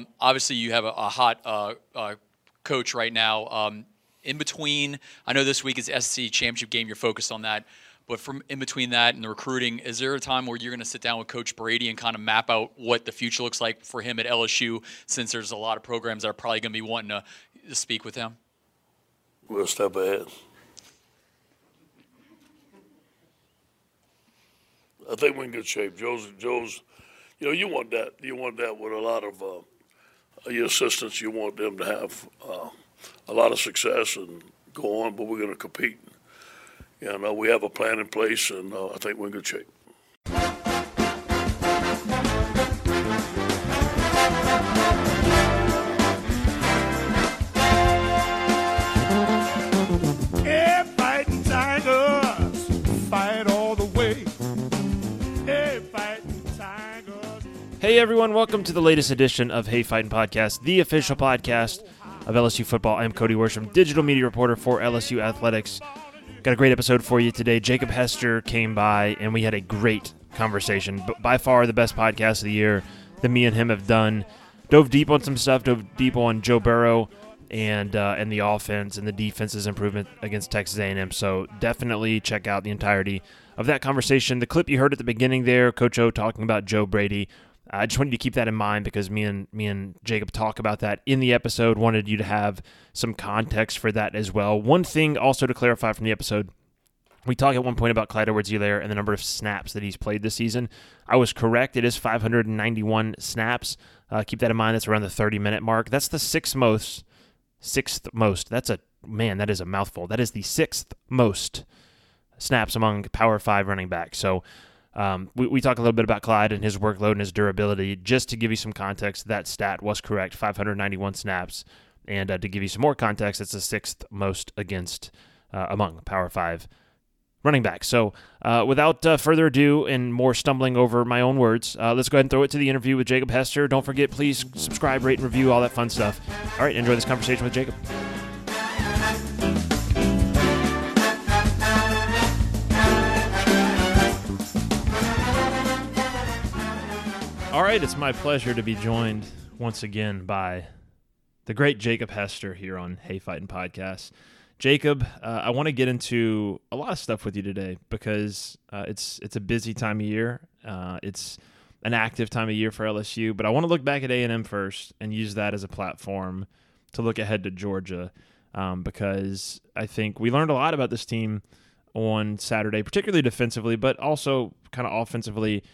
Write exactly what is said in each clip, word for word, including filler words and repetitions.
Um, obviously, you have a, a hot uh, uh, coach right now. Um, in between, I know this week is S E C championship game. You're focused on that. But from in between that and the recruiting, is there a time where you're going to sit down with Coach Brady and kind of map out what the future looks like for him at L S U, since there's a lot of programs that are probably going to be wanting to speak with him? We'll step ahead. I think we're in good shape. Joe's, Joe's, you know, you want that. You want that with a lot of uh, your assistants. You want them to have uh, a lot of success and go on, but we're going to compete. Yeah, no, we have a plan in place, and uh, I think we're in good shape. Hey, fighting Tigers, fight all the way. Hey, fighting Tigers. Hey, everyone, welcome to the latest edition of Hey Fighting Podcast, the official podcast of L S U football. I'm Cody Worsham, digital media reporter for L S U Athletics. Got a great episode for you today. Jacob Hester came by, and we had a great conversation. But by far the best podcast of the year that me and him have done. Dove deep on some stuff. Dove deep on Joe Burrow and uh, and the offense and the defense's improvement against Texas A and M. So definitely check out the entirety of that conversation. The clip you heard at the beginning there, Coach O talking about Joe Brady. I just wanted you to keep that in mind because me and me and Jacob talk about that in the episode. Wanted you to have some context for that as well. One thing also to clarify from the episode, we talked at one point about Clyde Edwards-Helaire and the number of snaps that he's played this season. I was correct. It is five hundred ninety-one snaps. Uh, keep that in mind. That's around the thirty-minute mark. That's the sixth most. Sixth most. That's a, man, that is a mouthful. That is the sixth most snaps among Power five running backs. So, Um, we, we talk a little bit about Clyde and his workload and his durability. Just to give you some context, that stat was correct, five hundred ninety-one snaps. And uh, to give you some more context, it's the sixth most against uh, among Power five running backs. So uh, without uh, further ado and more stumbling over my own words, uh, let's go ahead and throw it to the interview with Jacob Hester. Don't forget, please subscribe, rate, and review, all that fun stuff. All right, enjoy this conversation with Jacob. All right, it's my pleasure to be joined once again by the great Jacob Hester here on Hey Fightin' Podcast. Jacob, uh, I want to get into a lot of stuff with you today because uh, it's it's a busy time of year. Uh, it's an active time of year for L S U, but I want to look back at A and M first and use that as a platform to look ahead to Georgia um, because I think we learned a lot about this team on Saturday, particularly defensively, but also kind of offensively.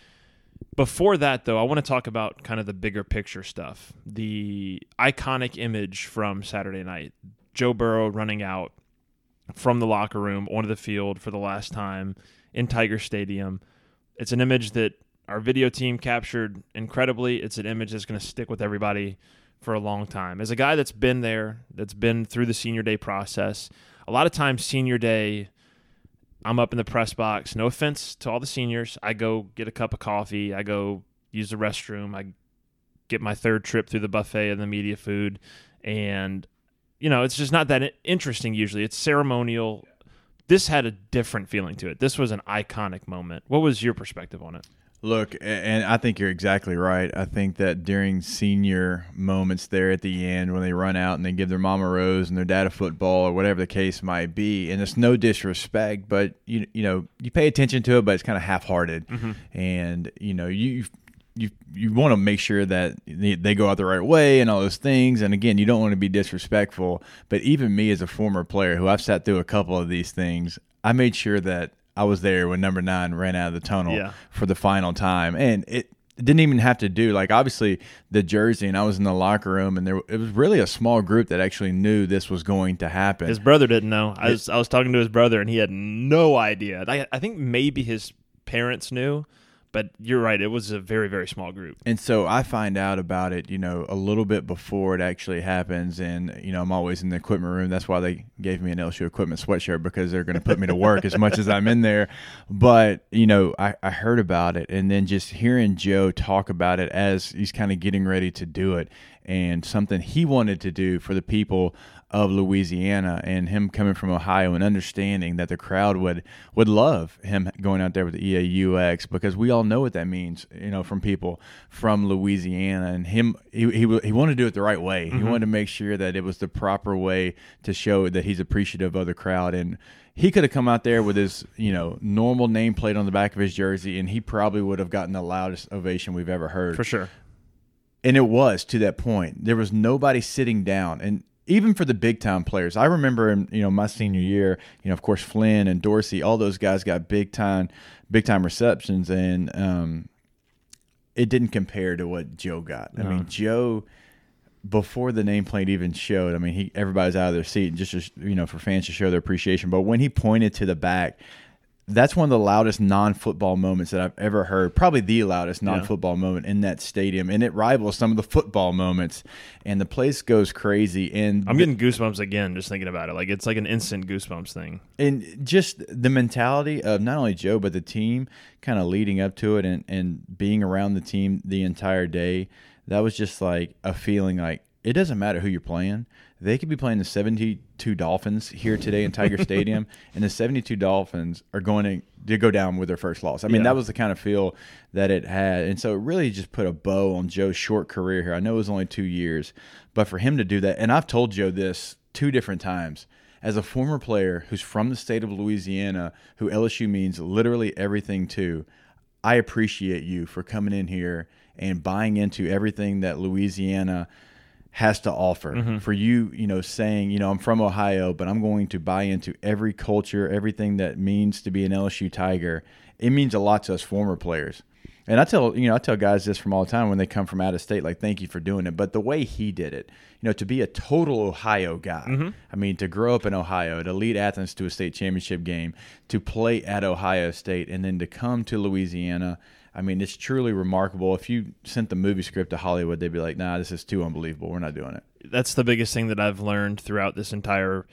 Before that, though, I want to talk about kind of the bigger picture stuff, the iconic image from Saturday night, Joe Burrow running out from the locker room onto the field for the last time in Tiger Stadium. It's an image that our video team captured incredibly. It's an image that's going to stick with everybody for a long time. As a guy that's been there, that's been through the senior day process, a lot of times senior day, I'm up in the press box. No offense to all the seniors. I go get a cup of coffee. I go use the restroom. I get my third trip through the buffet and the media food. And, you know, it's just not that interesting usually. It's ceremonial. This had a different feeling to it. This was an iconic moment. What was your perspective on it? Look, and I think you're exactly right. I think that during senior moments there at the end when they run out and they give their mom a rose and their dad a football or whatever the case might be, and it's no disrespect, but, you you know, you pay attention to it, but it's kind of half-hearted. Mm-hmm. And, you know, you you you want to make sure that they go out the right way and all those things. And, again, you don't want to be disrespectful. But even me as a former player who I've sat through a couple of these things, I made sure that I was there when number nine ran out of the tunnel yeah. for the final time. And it didn't even have to do, like, obviously the jersey, and I was in the locker room, and there it was really a small group that actually knew this was going to happen. His brother didn't know. I was, I was talking to his brother, and he had no idea. I, I think maybe his parents knew. But you're right, it was a very, very small group. And so I find out about it, you know, a little bit before it actually happens. And, you know, I'm always in the equipment room. That's why they gave me an L S U equipment sweatshirt, because they're going to put me to work as much as I'm in there. But, you know, I, I heard about it. And then just hearing Joe talk about it as he's kind of getting ready to do it, and something he wanted to do for the people of Louisiana, and him coming from Ohio and understanding that the crowd would, would love him going out there with the E A U X, because we all know what that means, you know, from people from Louisiana. And him, he he, he wanted to do it the right way. Mm-hmm. He wanted to make sure that it was the proper way to show that he's appreciative of the crowd. And he could have come out there with his, you know, normal nameplate on the back of his jersey, and he probably would have gotten the loudest ovation we've ever heard. For sure. And it was to that point. There was nobody sitting down. And even for the big-time players, I remember, in, you know, my senior year, you know, of course, Flynn and Dorsey, all those guys got big-time big-time receptions, and um, it didn't compare to what Joe got. I no. mean, Joe, before the nameplate even showed, I mean, he everybody's out of their seat just, just, you know, for fans to show their appreciation. But when he pointed to the back, that's one of the loudest non-football moments that I've ever heard, probably the loudest non-football yeah. moment in that stadium, and it rivals some of the football moments, and the place goes crazy. And I'm getting goosebumps again just thinking about it. Like, it's like an instant goosebumps thing. And just the mentality of not only Joe but the team kind of leading up to it, and, and being around the team the entire day, that was just like a feeling like it doesn't matter who you're playing. They could be playing the seventy-two Dolphins here today in Tiger Stadium, and the seventy-two Dolphins are going to, to go down with their first loss. I mean, yeah. that was the kind of feel that it had. And so it really just put a bow on Joe's short career here. I know it was only two years, but for him to do that, and I've told Joe this two different times, as a former player who's from the state of Louisiana, who L S U means literally everything to, I appreciate you for coming in here and buying into everything that Louisiana has to offer. Mm-hmm. For you, you know, saying, you know, I'm from Ohio, but I'm going to buy into every culture, everything that means to be an L S U Tiger. It means a lot to us former players. And I tell, you know, I tell guys this from all the time when they come from out of state, like, thank you for doing it. But the way he did it, you know, to be a total Ohio guy, mm-hmm. I mean, to grow up in Ohio, to lead Athens to a state championship game, to play at Ohio State, and then to come to Louisiana, I mean, it's truly remarkable. If you sent the movie script to Hollywood, they'd be like, nah, this is too unbelievable. We're not doing it. That's the biggest thing that I've learned throughout this entire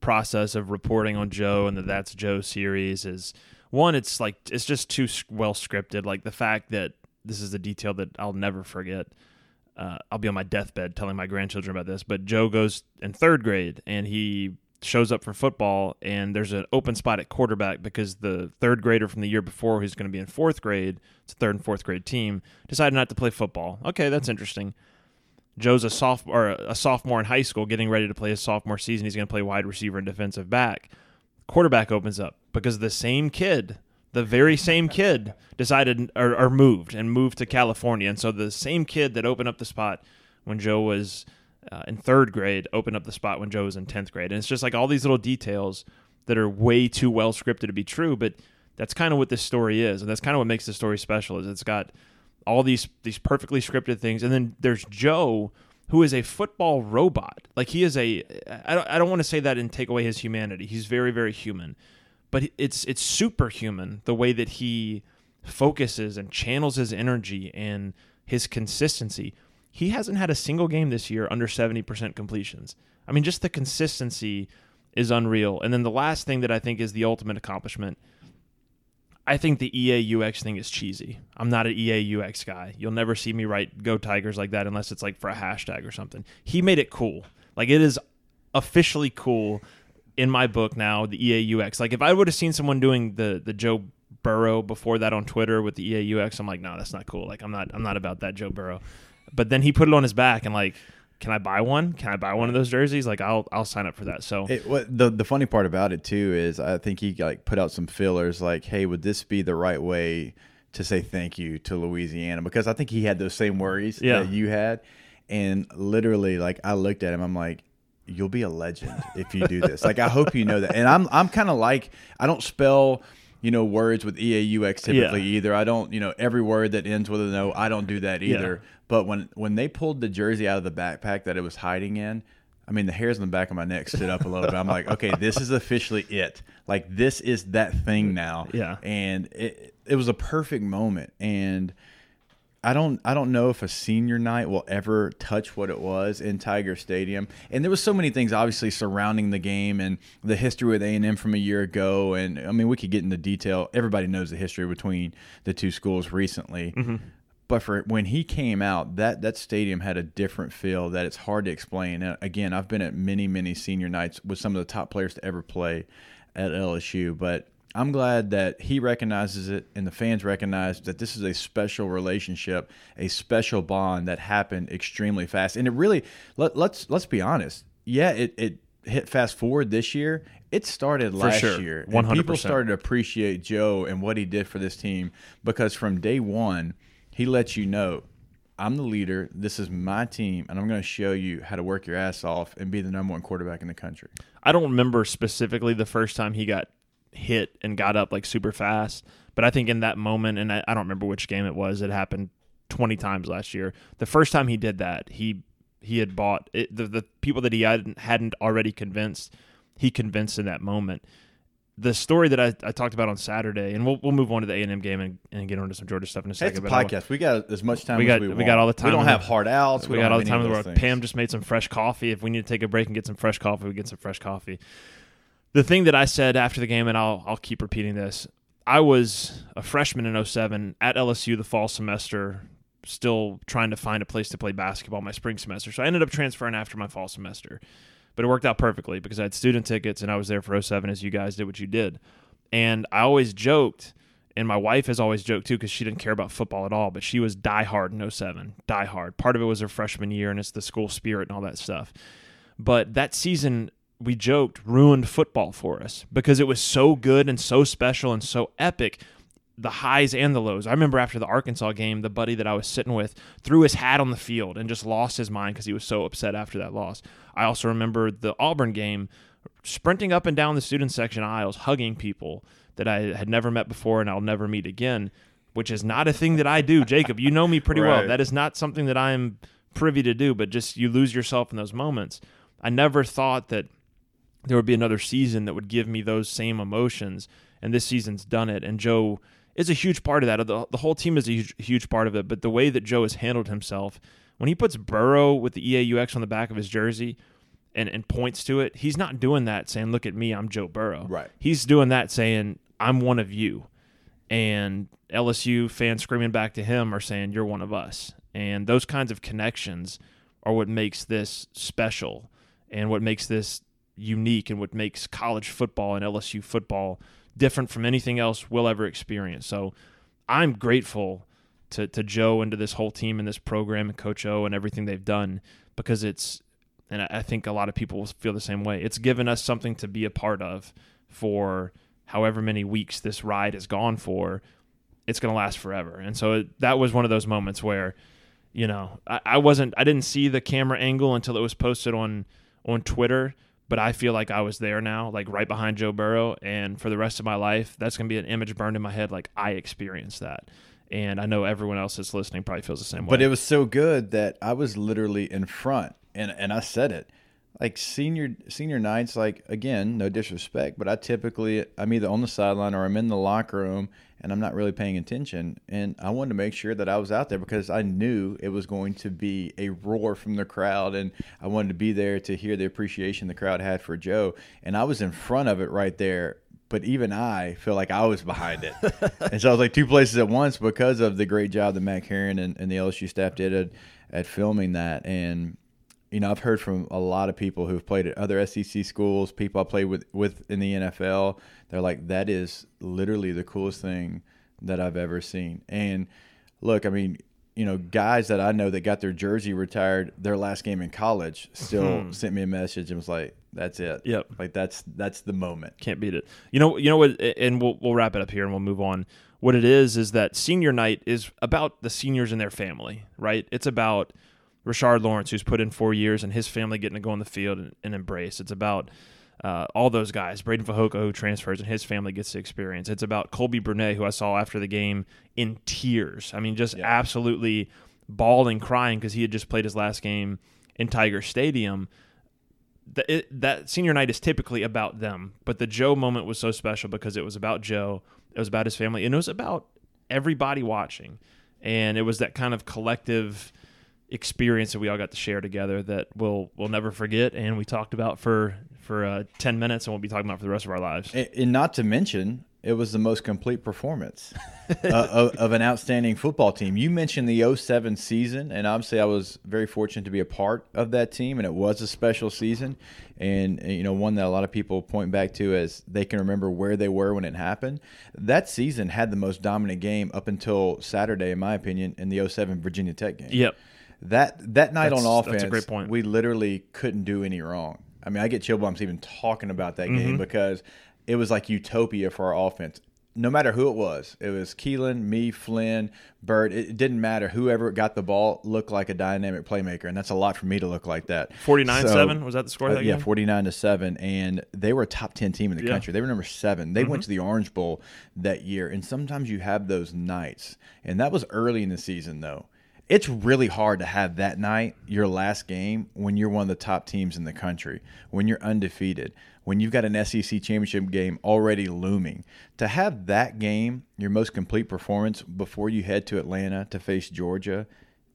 process of reporting on Joe and the That's Joe series is, one, it's like it's just too well scripted. Like, the fact that this is a detail that I'll never forget. Uh, I'll be on my deathbed telling my grandchildren about this. But Joe goes in third grade, and he shows up for football, and there's an open spot at quarterback because the third grader from the year before, who's going to be in fourth grade, it's a third and fourth grade team, decided not to play football. Okay, that's interesting. Joe's a sophomore, a sophomore in high school, getting ready to play his sophomore season. He's going to play wide receiver and defensive back. Quarterback opens up because the same kid, the very same kid, decided or, or moved and moved to California. And so the same kid that opened up the spot when Joe was Uh, in third grade, opened up the spot when Joe was in tenth grade. And it's just like all these little details that are way too well scripted to be true, but that's kind of what this story is, and that's kind of what makes this story special. Is it's got all these these perfectly scripted things, and then there's Joe, who is a football robot. Like, he is a I don't I don't want to say that and take away his humanity. He's very, very human, but it's it's superhuman the way that he focuses and channels his energy and his consistency. He hasn't had a single game this year under seventy percent completions. I mean, just the consistency is unreal. And then the last thing that I think is the ultimate accomplishment, I think the E A U X thing is cheesy. I'm not an E A U X guy. You'll never see me write Go Tigers like that unless it's like for a hashtag or something. He made it cool. Like, it is officially cool in my book now, the E A U X. Like, if I would have seen someone doing the the Joe Burrow before that on Twitter with the E A U X, I'm like, no, that's not cool. Like, I'm not I'm not about that Joe Burrow. But then he put it on his back and like, can I buy one? Can I buy one of those jerseys? Like, I'll I'll sign up for that. So it, what, the the funny part about it too is I think he like put out some fillers like, hey, would this be the right way to say thank you to Louisiana? Because I think he had those same worries yeah. that you had, and literally like I looked at him, I'm like, you'll be a legend if you do this. Like, I hope you know that. And I'm I'm kind of like, I don't spell, you know, words with E A U X typically yeah. either. I don't, you know, every word that ends with a no, I don't do that either. Yeah. But when, when they pulled the jersey out of the backpack that it was hiding in, I mean, the hairs on the back of my neck stood up a little bit. I'm like, okay, this is officially it. Like, this is that thing now. Yeah. And it it was a perfect moment. And I don't I don't know if a senior night will ever touch what it was in Tiger Stadium. And there was so many things obviously surrounding the game and the history with A and M from a year ago. And I mean, we could get into detail. Everybody knows the history between the two schools recently. Mm-hmm. But for when he came out, that, that stadium had a different feel that it's hard to explain. And again, I've been at many, many senior nights with some of the top players to ever play at L S U. But I'm glad that he recognizes it and the fans recognize that this is a special relationship, a special bond that happened extremely fast. And it really, let, let's let's be honest, yeah, it, it hit fast forward this year. It started last for sure. year. one hundred percent. And people started to appreciate Joe and what he did for this team because from day one, he lets you know, I'm the leader, this is my team, and I'm going to show you how to work your ass off and be the number one quarterback in the country. I don't remember specifically the first time he got hit and got up like super fast, but I think in that moment, and I, I don't remember which game it was, it happened twenty times last year. The first time he did that, he he had bought it, the, the people that he hadn't, hadn't already convinced, he convinced in that moment. The story that I, I talked about on Saturday, and we'll we'll move on to the A and M game and, and get on to some Georgia stuff in a second. It's a podcast. We got as much time we got, as we want. We got all the time. We don't have hard outs. We, we got all the time in the world. Things. Pam just made some fresh coffee. If we need to take a break and get some fresh coffee, we get some fresh coffee. The thing that I said after the game, and I'll I'll keep repeating this, I was a freshman in oh seven at L S U the fall semester, still trying to find a place to play basketball my spring semester. So I ended up transferring after my fall semester. But it worked out perfectly because I had student tickets and I was there for oh seven as you guys did what you did. And I always joked, and my wife has always joked too because she didn't care about football at all, but she was diehard in oh seven, diehard. Part of it was her freshman year and it's the school spirit and all that stuff. But that season, we joked, ruined football for us because it was so good and so special and so epic, the highs and the lows. I remember after the Arkansas game, the buddy that I was sitting with threw his hat on the field and just lost his mind because he was so upset after that loss. I also remember the Auburn game, sprinting up and down the student section aisles, hugging people that I had never met before and I'll never meet again, which is not a thing that I do. Jacob, you know me pretty right. well. That is not something that I'm privy to do, but just you lose yourself in those moments. I never thought that there would be another season that would give me those same emotions, and this season's done it. And Joe is a huge part of that. The, the whole team is a huge, huge part of it, but the way that Joe has handled himself, when he puts Burrow with the E A U X on the back of his jersey and, and points to it, he's not doing that saying, look at me, I'm Joe Burrow. Right. He's doing that saying, I'm one of you. And L S U fans screaming back to him are saying, you're one of us. And those kinds of connections are what makes this special and what makes this unique and what makes college football and L S U football different from anything else we'll ever experience. So I'm grateful to, to Joe and to this whole team and this program and Coach O and everything they've done because it's, and I think a lot of people will feel the same way, it's given us something to be a part of for however many weeks this ride has gone for. It's going to last forever. And so it, that was one of those moments where, you know, I, I wasn't, I didn't see the camera angle until it was posted on, on Twitter, but I feel like I was there now, like right behind Joe Burrow. And for the rest of my life, that's going to be an image burned in my head. Like I experienced that. And I know everyone else that's listening probably feels the same way. But it was so good that I was literally in front and, and I said it like senior, senior nights, like, again, no disrespect, but I typically, I'm either on the sideline or I'm in the locker room and I'm not really paying attention. And I wanted to make sure that I was out there because I knew it was going to be a roar from the crowd. And I wanted to be there to hear the appreciation the crowd had for Joe. And I was in front of it right there. But even I feel like I was behind it. And so I was like two places at once because of the great job that Mac Herron and, and the L S U staff did at, at filming that. And, you know, I've heard from a lot of people who've played at other S E C schools, people I played with, with in the N F L. They're like, that is literally the coolest thing that I've ever seen. And look, I mean, you know, guys that I know that got their jersey retired their last game in college still mm-hmm. sent me a message and was like, that's it. Yep. Like that's that's the moment. Can't beat it. You know, you know what, and we'll we'll wrap it up here and we'll move on. What it is is that senior night is about the seniors and their family, right? It's about Rashard Lawrence, who's put in four years, and his family getting to go on the field and, and embrace. It's about uh, all those guys. Braden Fajoco, who transfers, and his family gets to experience. It's about Colby Brunet, who I saw after the game in tears. I mean, just yeah. absolutely bawling, crying, because he had just played his last game in Tiger Stadium. The, it, that senior night is typically about them, but the Joe moment was so special because it was about Joe, it was about his family, and it was about everybody watching. And it was that kind of collective experience that we all got to share together that we'll we'll never forget, and we talked about for for uh, ten minutes, and we'll be talking about for the rest of our lives. And, and not to mention, it was the most complete performance uh, of, of an outstanding football team. You mentioned the oh seven season, and obviously I was very fortunate to be a part of that team, and it was a special season, and you know, one that a lot of people point back to as they can remember where they were when it happened. That season had the most dominant game up until Saturday, in my opinion, in the oh seven Virginia Tech game. Yep. That that night that's, on offense, that's a great point. We literally couldn't do any wrong. I mean, I get chill bumps even talking about that mm-hmm. game because it was like utopia for our offense. No matter who it was, it was Keelan, me, Flynn, Bird. It didn't matter. Whoever got the ball looked like a dynamic playmaker, and that's a lot for me to look like that. forty-nine seven, so, was that the score uh, that game? Yeah, forty-nine to seven, and they were a top ten team in the yeah. country. They were number seven. They mm-hmm. went to the Orange Bowl that year, and sometimes you have those nights. And that was early in the season, though. It's really hard to have that night, your last game, when you're one of the top teams in the country, when you're undefeated, when you've got an S E C championship game already looming. To have that game, your most complete performance, before you head to Atlanta to face Georgia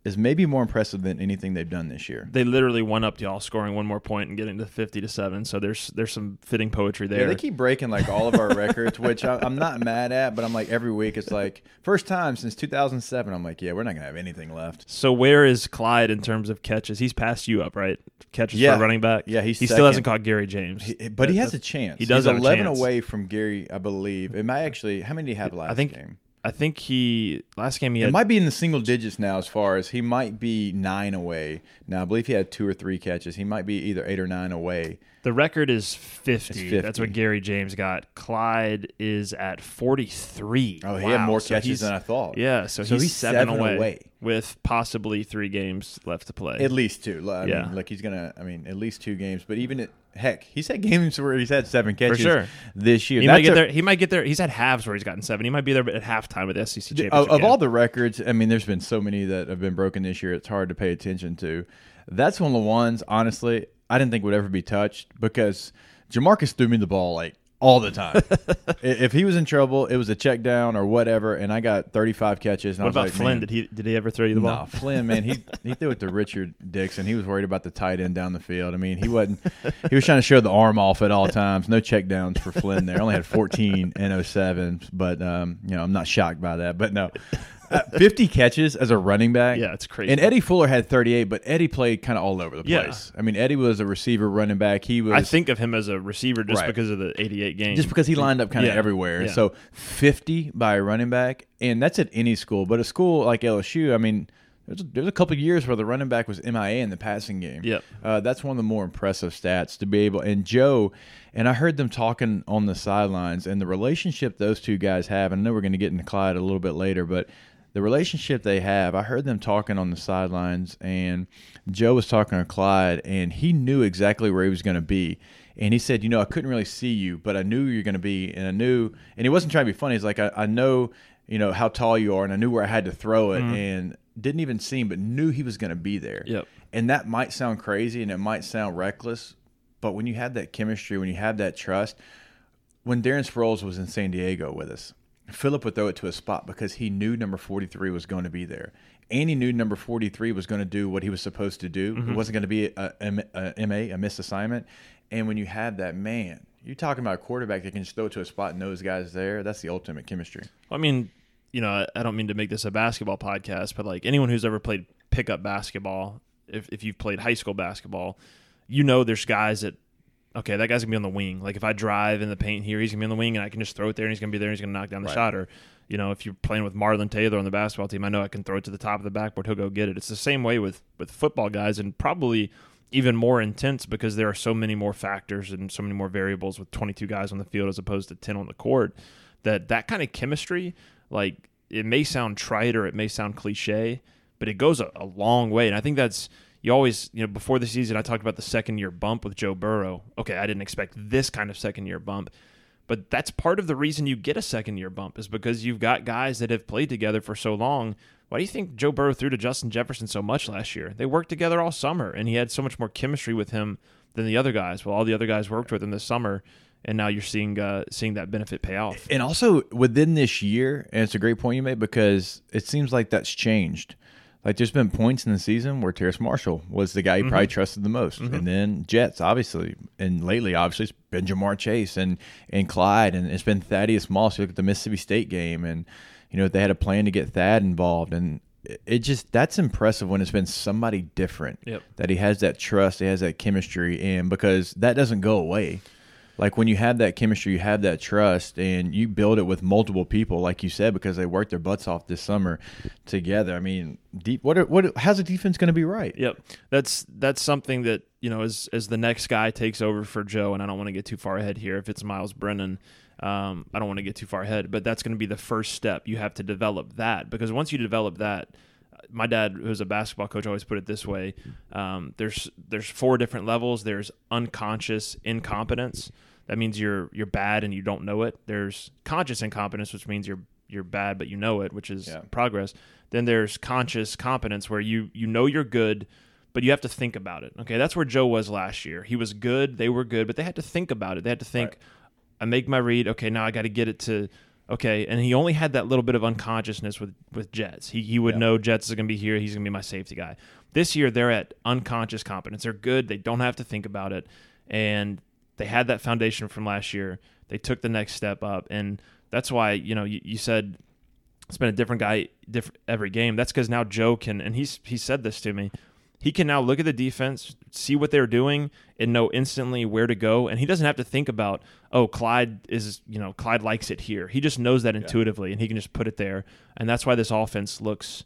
is maybe more impressive than anything they've done this year. They literally went up, y'all, scoring one more point and getting to fifty to seven. So there's there's some fitting poetry there. Yeah, they keep breaking like all of our records, which I, I'm not mad at, but I'm like every week it's like first time since two thousand seven. I'm like, yeah, we're not gonna have anything left. So where is Clyde in terms of catches? He's passed you up, right? Catches yeah. for running back. Yeah, he's he second. Still hasn't caught Gary James, he, but that, he has a chance. He does he's have eleven a chance. away from Gary, I believe. It might actually. How many did he have last I think, game? I think he last game he had, it might be in the single digits now. As far as he might be nine away now, I believe he had two or three catches. He might be either eight or nine away. The record is fifty. fifty. That's what Gary James got. Clyde is at forty-three. Oh, wow. He had more so catches than I thought. Yeah, so, so he's, he's seven, seven away, away with possibly three games left to play. At least two. I yeah, mean, like he's gonna. I mean, at least two games. But even at, heck, he's had games where he's had seven catches for sure this year. He might, get a, there, he might get there. He's had halves where he's gotten seven. He might be there at halftime with the S E C championship. Of, of all the records, I mean, there's been so many that have been broken this year. It's hard to pay attention to. That's one of the ones, honestly, I didn't think would ever be touched because Jamarcus threw me the ball like all the time. If he was in trouble, it was a check down or whatever, and I got thirty-five catches. And what I was about like, Flynn? Man, did he did he ever throw you the nah, ball? No, Flynn, man, he he threw it to Richard Dixon. He was worried about the tight end down the field. I mean, he wasn't. He was trying to show the arm off at all times. No check downs for Flynn there. Only had fourteen in oh seven, but um, you know, I'm not shocked by that. But no. Uh, fifty catches as a running back. Yeah, it's crazy. And Eddie Fuller had thirty-eight, but Eddie played kind of all over the place. Yeah. I mean, Eddie was a receiver, running back. He was. I think of him as a receiver just right. because of the eighty-eight game. Just because he lined up kind of yeah. everywhere. Yeah. So fifty by a running back, and that's at any school. But a school like L S U, I mean, there's a, there's a couple of years where the running back was M I A in the passing game. Yep. Uh, that's one of the more impressive stats to be able. And Joe, and I heard them talking on the sidelines, and the relationship those two guys have, and I know we're going to get into Clyde a little bit later, but the relationship they have, I heard them talking on the sidelines, and Joe was talking to Clyde, and he knew exactly where he was going to be. And he said, you know, I couldn't really see you, but I knew you were going to be, and I knew – and he wasn't trying to be funny. He's like, I, I know, you know, how tall you are, and I knew where I had to throw it, mm-hmm. and didn't even see him, but knew he was going to be there. Yep. And that might sound crazy, and it might sound reckless, but when you have that chemistry, when you have that trust – when Darren Sproles was in San Diego with us, Philip would throw it to a spot because he knew number forty-three was going to be there. And he knew number forty-three was going to do what he was supposed to do. Mm-hmm. It wasn't going to be a, a, a M A, a missed assignment. And when you have that, man, you're talking about a quarterback that can just throw it to a spot and those guys there. That's the ultimate chemistry. Well, I mean, you know, I don't mean to make this a basketball podcast, but like anyone who's ever played pickup basketball, if, if you've played high school basketball, you know there's guys that, okay, that guy's going to be on the wing. Like, if I drive in the paint here, he's going to be on the wing, and I can just throw it there, and he's going to be there, and he's going to knock down the right. shot. Or, you know, if you're playing with Marlon Taylor on the basketball team, I know I can throw it to the top of the backboard. He'll go get it. It's the same way with, with football guys, and probably even more intense because there are so many more factors and so many more variables with twenty-two guys on the field as opposed to ten on the court. That that kind of chemistry, like, it may sound trite or it may sound cliche, but it goes a, a long way. And I think that's – You always, you know, before the season, I talked about the second-year bump with Joe Burrow. Okay, I didn't expect this kind of second-year bump. But that's part of the reason you get a second-year bump is because you've got guys that have played together for so long. Why do you think Joe Burrow threw to Justin Jefferson so much last year? They worked together all summer, and he had so much more chemistry with him than the other guys. Well, all the other guys worked with him this summer, and now you're seeing uh, seeing that benefit pay off. And also within this year, and it's a great point you made because it seems like that's changed. Like, there's been points in the season where Terrace Marshall was the guy you mm-hmm. probably trusted the most. Mm-hmm. And then Jets, obviously. And lately, obviously, it's been Jamar Chase and, and Clyde. And it's been Thaddeus Moss. You look at the Mississippi State game. And, you know, they had a plan to get Thad involved. And it just – that's impressive when it's been somebody different. Yep. That he has that trust, he has that chemistry. And because that doesn't go away. Like, when you have that chemistry, you have that trust, and you build it with multiple people, like you said, because they worked their butts off this summer together. I mean, deep, what? Are, what? How's the defense going to be right? Yep, that's that's something that, you know, as as the next guy takes over for Joe, and I don't want to get too far ahead here. If it's Miles Brennan, um, I don't want to get too far ahead, but that's going to be the first step. You have to develop that, because once you develop that, my dad, who's a basketball coach, always put it this way: um, there's there's four different levels. There's unconscious incompetence. That means you're you're bad and you don't know it. There's conscious incompetence, which means you're you're bad but you know it, which is yeah. progress. Then there's conscious competence, where you you know you're good, but you have to think about it. Okay, that's where Joe was last year. He was good, they were good, but they had to think about it. They had to think, right. I make my read. Okay, now I got to get it to. Okay, and he only had that little bit of unconsciousness with, with Jets. He he would yeah. know Jets is going to be here. He's going to be my safety guy. This year, they're at unconscious competence. They're good. They don't have to think about it. And they had that foundation from last year. They took the next step up. And that's why, you know, you, you said it's been a different guy different, every game. That's because now Joe can, and he's he said this to me, he can now look at the defense, see what they're doing, and know instantly where to go. And he doesn't have to think about, oh, Clyde is, you know, Clyde likes it here. He just knows that intuitively, yeah. and he can just put it there. And that's why this offense looks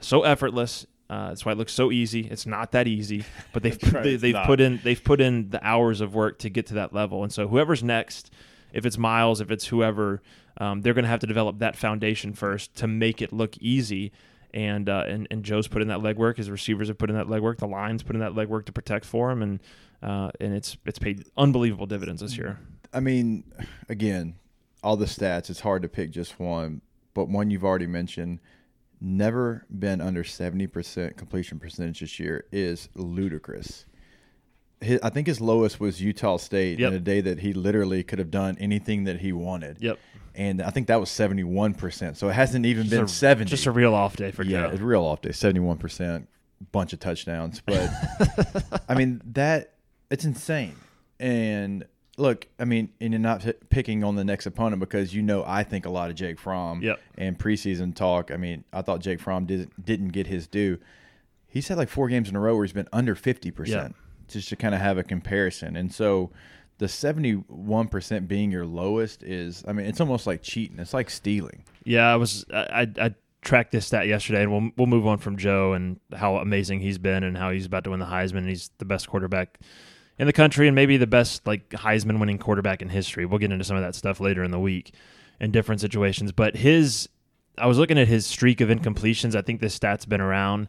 so effortless. Uh, that's why it looks so easy. It's not that easy, but they've right, they, they've put in they've put in the hours of work to get to that level. And so whoever's next, if it's Miles, if it's whoever, um, they're going to have to develop that foundation first to make it look easy. And, uh, and and Joe's put in that legwork. His receivers have put in that legwork. The line's put in that legwork to protect for him, and uh, and it's it's paid unbelievable dividends this year. I mean, again, all the stats. It's hard to pick just one, but one you've already mentioned. Never been under seventy percent completion percentage this year is ludicrous. His, I think his lowest was Utah State yep. in a day that he literally could have done anything that he wanted. Yep. And I think that was seventy-one percent. So it hasn't even just been a, seventy. Just a real off day for Joe. Yeah, a real off day. seventy-one percent, bunch of touchdowns. But, I mean, that – it's insane. And, look, I mean, and you're not picking on the next opponent because you know I think a lot of Jake Fromm. Yep. And preseason talk, I mean, I thought Jake Fromm didn't, didn't get his due. He's had like four games in a row where he's been under fifty percent yep. just to kind of have a comparison. And so – the seventy-one percent being your lowest is, I mean, it's almost like cheating. It's like stealing. Yeah, I was, I, I, I tracked this stat yesterday, and we'll we'll move on from Joe and how amazing he's been and how he's about to win the Heisman. And he's the best quarterback in the country and maybe the best like Heisman-winning quarterback in history. We'll get into some of that stuff later in the week in different situations. But his, I was looking at his streak of incompletions. I think this stat's been around.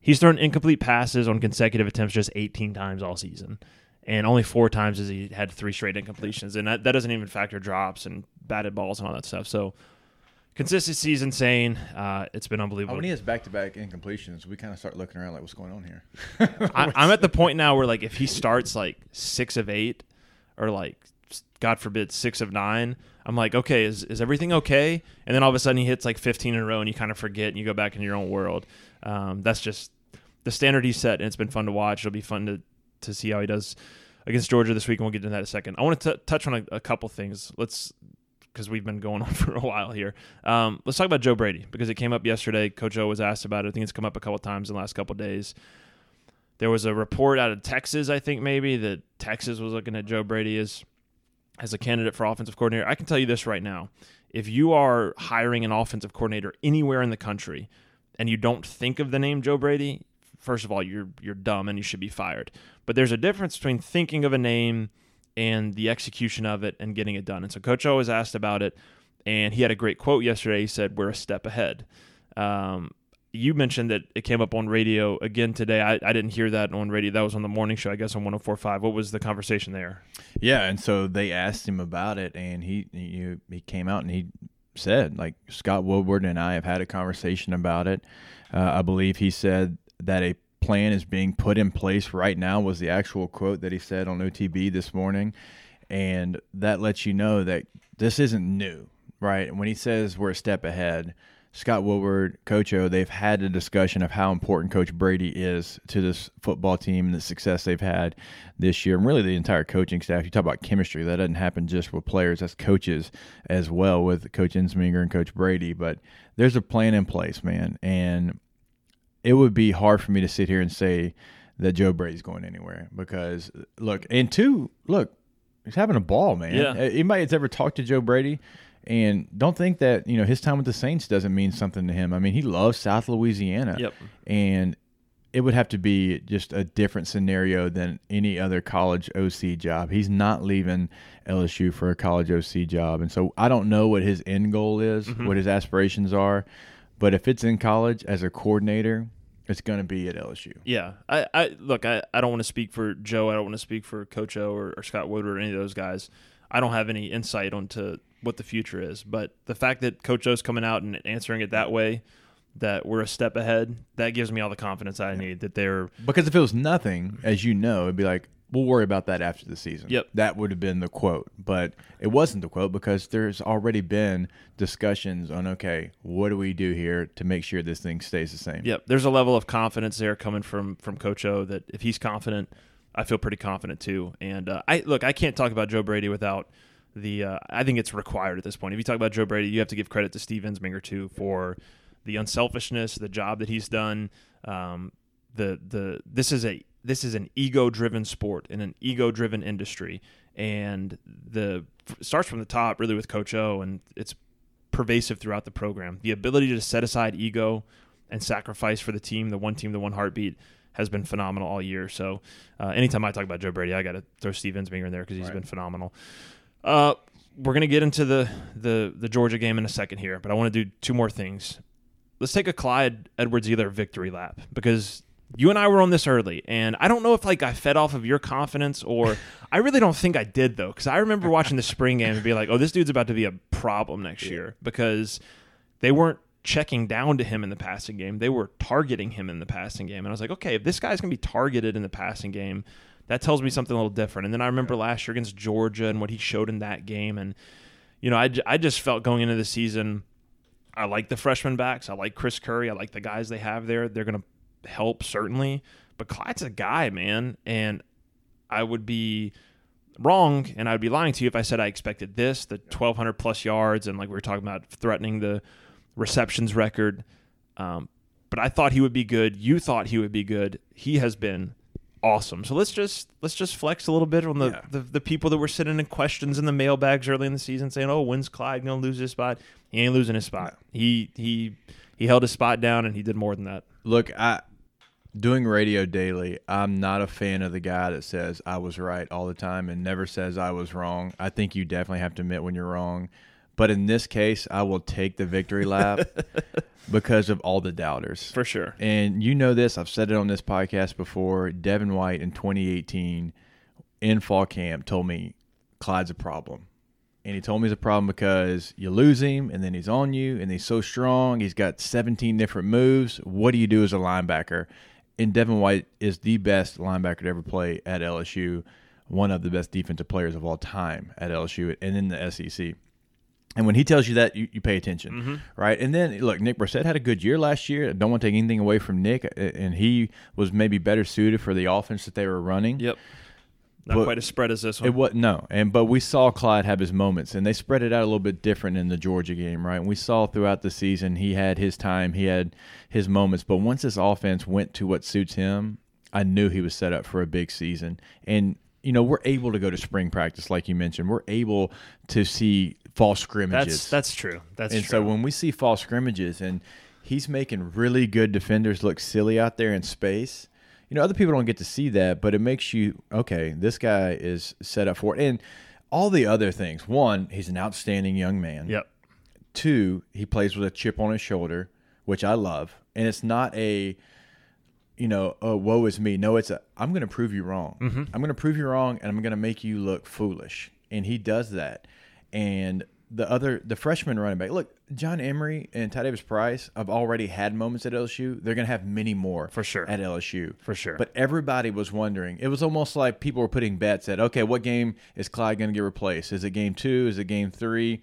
He's thrown incomplete passes on consecutive attempts just eighteen times all season. And only four times has he had three straight incompletions. And that, that doesn't even factor drops and batted balls and all that stuff. So consistency is insane. Uh, it's been unbelievable. When he has back-to-back incompletions, we kind of start looking around like, what's going on here? I, I'm at the point now where, like, if he starts, like, six of eight or, like, God forbid, six of nine, I'm like, okay, is, is everything okay? And then all of a sudden he hits, like, fifteen in a row, and you kind of forget, and you go back in your own world. Um, that's just the standard he set, and it's been fun to watch. It'll be fun to to see how he does against Georgia this week, and we'll get into that in a second. I want to t- touch on a, a couple things. Let's, because we've been going on for a while here. Um, let's talk about Joe Brady, because it came up yesterday. Coach O was asked about it. I think it's come up a couple times in the last couple of days. There was a report out of Texas, I think maybe, that Texas was looking at Joe Brady as, as a candidate for offensive coordinator. I can tell you this right now. If you are hiring an offensive coordinator anywhere in the country and you don't think of the name Joe Brady, first of all, you're you're dumb and you should be fired. But there's a difference between thinking of a name and the execution of it and getting it done. And so Coach O was asked about it, and he had a great quote yesterday. He said, "We're a step ahead." Um, you mentioned that it came up on radio again today. I, I didn't hear that on radio. That was on the morning show, I guess, on one oh four point five. What was the conversation there? Yeah, and so they asked him about it, and he he, he came out and he said, like, Scott Woodward and I have had a conversation about it. Uh, I believe he said that a plan is being put in place right now was the actual quote that he said on O T B this morning. And that lets you know that this isn't new, right? And when he says we're a step ahead, Scott Woodward, Coach O, they've had a discussion of how important Coach Brady is to this football team and the success they've had this year, and really the entire coaching staff. You talk about chemistry. That doesn't happen just with players. That's coaches as well, with Coach Ensminger and Coach Brady. But there's a plan in place, man, and it would be hard for me to sit here and say that Joe Brady's going anywhere because, look, and two, look, he's having a ball, man. Yeah. Anybody that's ever talked to Joe Brady – and don't think that, you know, his time with the Saints doesn't mean something to him. I mean, he loves South Louisiana. Yep. And it would have to be just a different scenario than any other college O C job. He's not leaving L S U for a college O C job. And so I don't know what his end goal is, mm-hmm. what his aspirations are. But if it's in college as a coordinator, it's going to be at L S U. Yeah. I, I Look, I, I don't want to speak for Joe. I don't want to speak for Coach O or, or Scott Woodward or any of those guys. I don't have any insight onto what the future is, but the fact that Coach O's coming out and answering it that way, that we're a step ahead, that gives me all the confidence I yeah. need that they're... Because if it was nothing, as you know, it'd be like, we'll worry about that after the season. Yep. That would have been the quote, but it wasn't the quote because there's already been discussions on, okay, what do we do here to make sure this thing stays the same? Yep. There's a level of confidence there coming from, from Coach O that if he's confident, I feel pretty confident too. And uh, I look, I can't talk about Joe Brady without... The uh, I think it's required at this point. If you talk about Joe Brady, you have to give credit to Steve Ensminger too for the unselfishness, the job that he's done. Um, the the this is a this is an ego-driven sport and an ego-driven industry, and the it starts from the top really with Coach O, and it's pervasive throughout the program. The ability to set aside ego and sacrifice for the team, the one team, the one heartbeat, has been phenomenal all year. So uh, anytime I talk about Joe Brady, I got to throw Steve Ensminger in there because he's right. been phenomenal. Uh, we're going to get into the, the, the Georgia game in a second here, but I want to do two more things. Let's take a Clyde Edwards-Helaire victory lap because you and I were on this early, and I don't know if like I fed off of your confidence or I really don't think I did, though, because I remember watching the spring game and be like, oh, this dude's about to be a problem next yeah. year because they weren't checking down to him in the passing game. They were targeting him in the passing game. And I was like, okay, if this guy's going to be targeted in the passing game, that tells me something a little different. And then I remember last year against Georgia and what he showed in that game. And, you know, I, I just felt going into the season, I like the freshman backs. I like Chris Curry. I like the guys they have there. They're going to help, certainly. But Clyde's a guy, man. And I would be wrong and I would be lying to you if I said I expected this, the twelve hundred plus yards, and like we were talking about threatening the receptions record. Um, but I thought he would be good. You thought he would be good. He has been awesome. So let's just let's just flex a little bit on the, yeah. the the people that were sending in questions in the mailbags early in the season saying, "Oh, when's Clyde gonna lose his spot?" He ain't losing his spot. Yeah. He he he held his spot down, and he did more than that. Look, I doing radio daily. I'm not a fan of the guy that says I was right all the time and never says I was wrong. I think you definitely have to admit when you're wrong. But in this case, I will take the victory lap because of all the doubters. For sure. And you know this. I've said it on this podcast before. Devin White in twenty eighteen in fall camp told me Clyde's a problem. And he told me he's a problem because you lose him, and then he's on you, and he's so strong. He's got seventeen different moves. What do you do as a linebacker? And Devin White is the best linebacker to ever play at L S U, one of the best defensive players of all time at L S U and in the S E C. And when he tells you that, you, you pay attention, mm-hmm. right? And then, look, Nick Brissett had a good year last year. I don't want to take anything away from Nick, and he was maybe better suited for the offense that they were running. Yep. Not but quite as spread as this one. It was, no, and but we saw Clyde have his moments, and they spread it out a little bit different in the Georgia game, right? And we saw throughout the season he had his time, he had his moments. But once this offense went to what suits him, I knew he was set up for a big season. And, you know, we're able to go to spring practice, like you mentioned. We're able to see – fall scrimmages. That's that's true. That's and true. And so when we see fall scrimmages and he's making really good defenders look silly out there in space, you know, other people don't get to see that, but it makes you, okay, this guy is set up for it. And all the other things. One, he's an outstanding young man. Yep. Two, he plays with a chip on his shoulder, which I love. And it's not a, you know, oh, woe is me. No, it's a, I'm going to prove you wrong. Mm-hmm. I'm going to prove you wrong, and I'm going to make you look foolish. And he does that. And the other, the freshman running back, look, John Emery and Ty Davis-Price have already had moments at L S U. They're going to have many more for sure at L S U. For sure. But everybody was wondering. It was almost like people were putting bets at, okay, what game is Clyde going to get replaced? Is it game two? Is it game three?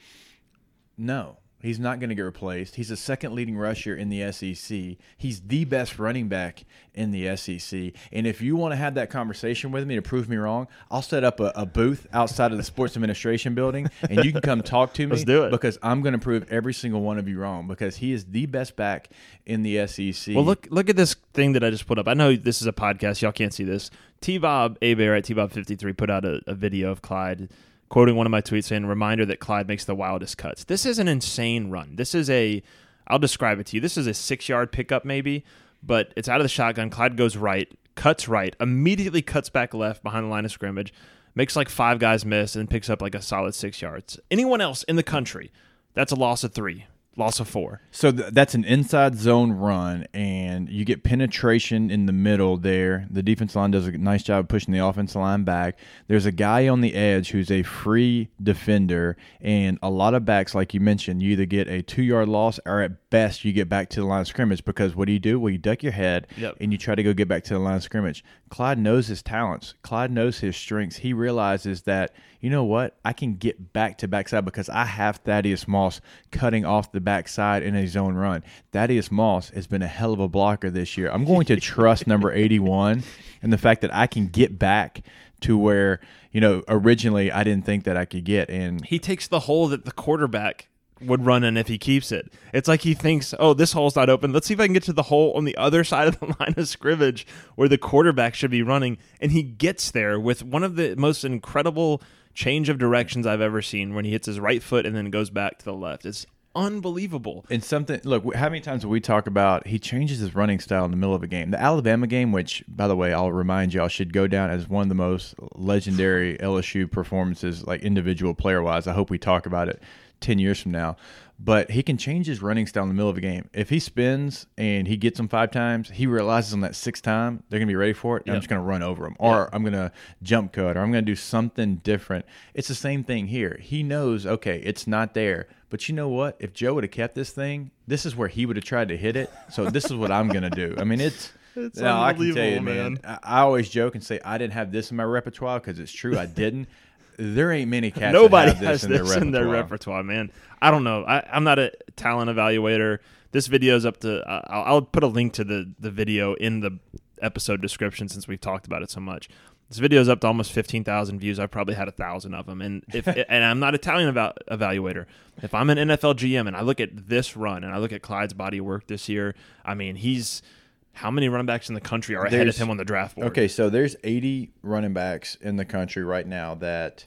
No. He's not going to get replaced. He's the second leading rusher in the S E C. He's the best running back in the S E C. And if you want to have that conversation with me to prove me wrong, I'll set up a, a booth outside of the Sports Administration Building, and you can come talk to me. Let's do it. Because I'm going to prove every single one of you wrong, because he is the best back in the S E C. Well, look look at this thing that I just put up. I know this is a podcast. Y'all can't see this. T-Bob Abear at T Bob fifty-three put out a, a video of Clyde quoting one of my tweets saying, reminder that Clyde makes the wildest cuts. This is an insane run. This is a, I'll describe it to you. This is a six-yard pickup maybe, but it's out of the shotgun. Clyde goes right, cuts right, immediately cuts back left behind the line of scrimmage, makes like five guys miss, and picks up like a solid six yards. Anyone else in the country, that's a loss of three. Loss of four. So th- that's an inside zone run, and you get penetration in the middle there. The defense line does a nice job of pushing the offensive line back. There's a guy on the edge who's a free defender, and a lot of backs, like you mentioned, you either get a two-yard loss or at best you get back to the line of scrimmage, because what do you do? Well, you duck your head, yep, and you try to go get back to the line of scrimmage. Clyde knows his talents. Clyde knows his strengths. He realizes that, you know what, I can get back to backside because I have Thaddeus Moss cutting off the backside in a zone run. Thaddeus Moss has been a hell of a blocker this year. I'm going to trust number eighty-one and the fact that I can get back to where, you know, originally I didn't think that I could get. And he takes the hole that the quarterback would run in if he keeps it. It's like he thinks, oh, this hole's not open. Let's see if I can get to the hole on the other side of the line of scrimmage where the quarterback should be running. And he gets there with one of the most incredible change of directions I've ever seen, when he hits his right foot and then goes back to the left. It's unbelievable. And something, look, how many times we talk about he changes his running style in the middle of a game. The Alabama game, which, by the way, I'll remind y'all, should go down as one of the most legendary L S U performances, like individual player-wise. I hope we talk about it ten years from now. But he can change his running style in the middle of a game. If he spins and he gets them five times, he realizes on that sixth time, they're going to be ready for it, and yep, I'm just going to run over them, or yep, I'm going to jump cut, or I'm going to do something different. It's the same thing here. He knows, okay, it's not there. But you know what? If Joe would have kept this thing, this is where he would have tried to hit it. So this is what I'm going to do. I mean, it's – It's no, unbelievable, I can tell you, man. man. I always joke and say I didn't have this in my repertoire, because it's true, I didn't. There ain't many cats Nobody that have this, has in, this their in their repertoire, man. I don't know. I, I'm not a talent evaluator. This video's up to uh, – I'll put a link to the, the video in the episode description, since we've talked about it so much. This video's up to almost fifteen thousand views. I probably had one thousand of them. And if and I'm not a talent eval- evaluator. If I'm an N F L G M and I look at this run and I look at Clyde's body of work this year, I mean, he's – how many running backs in the country are ahead there's, of him on the draft board? Okay, so there's eighty running backs in the country right now that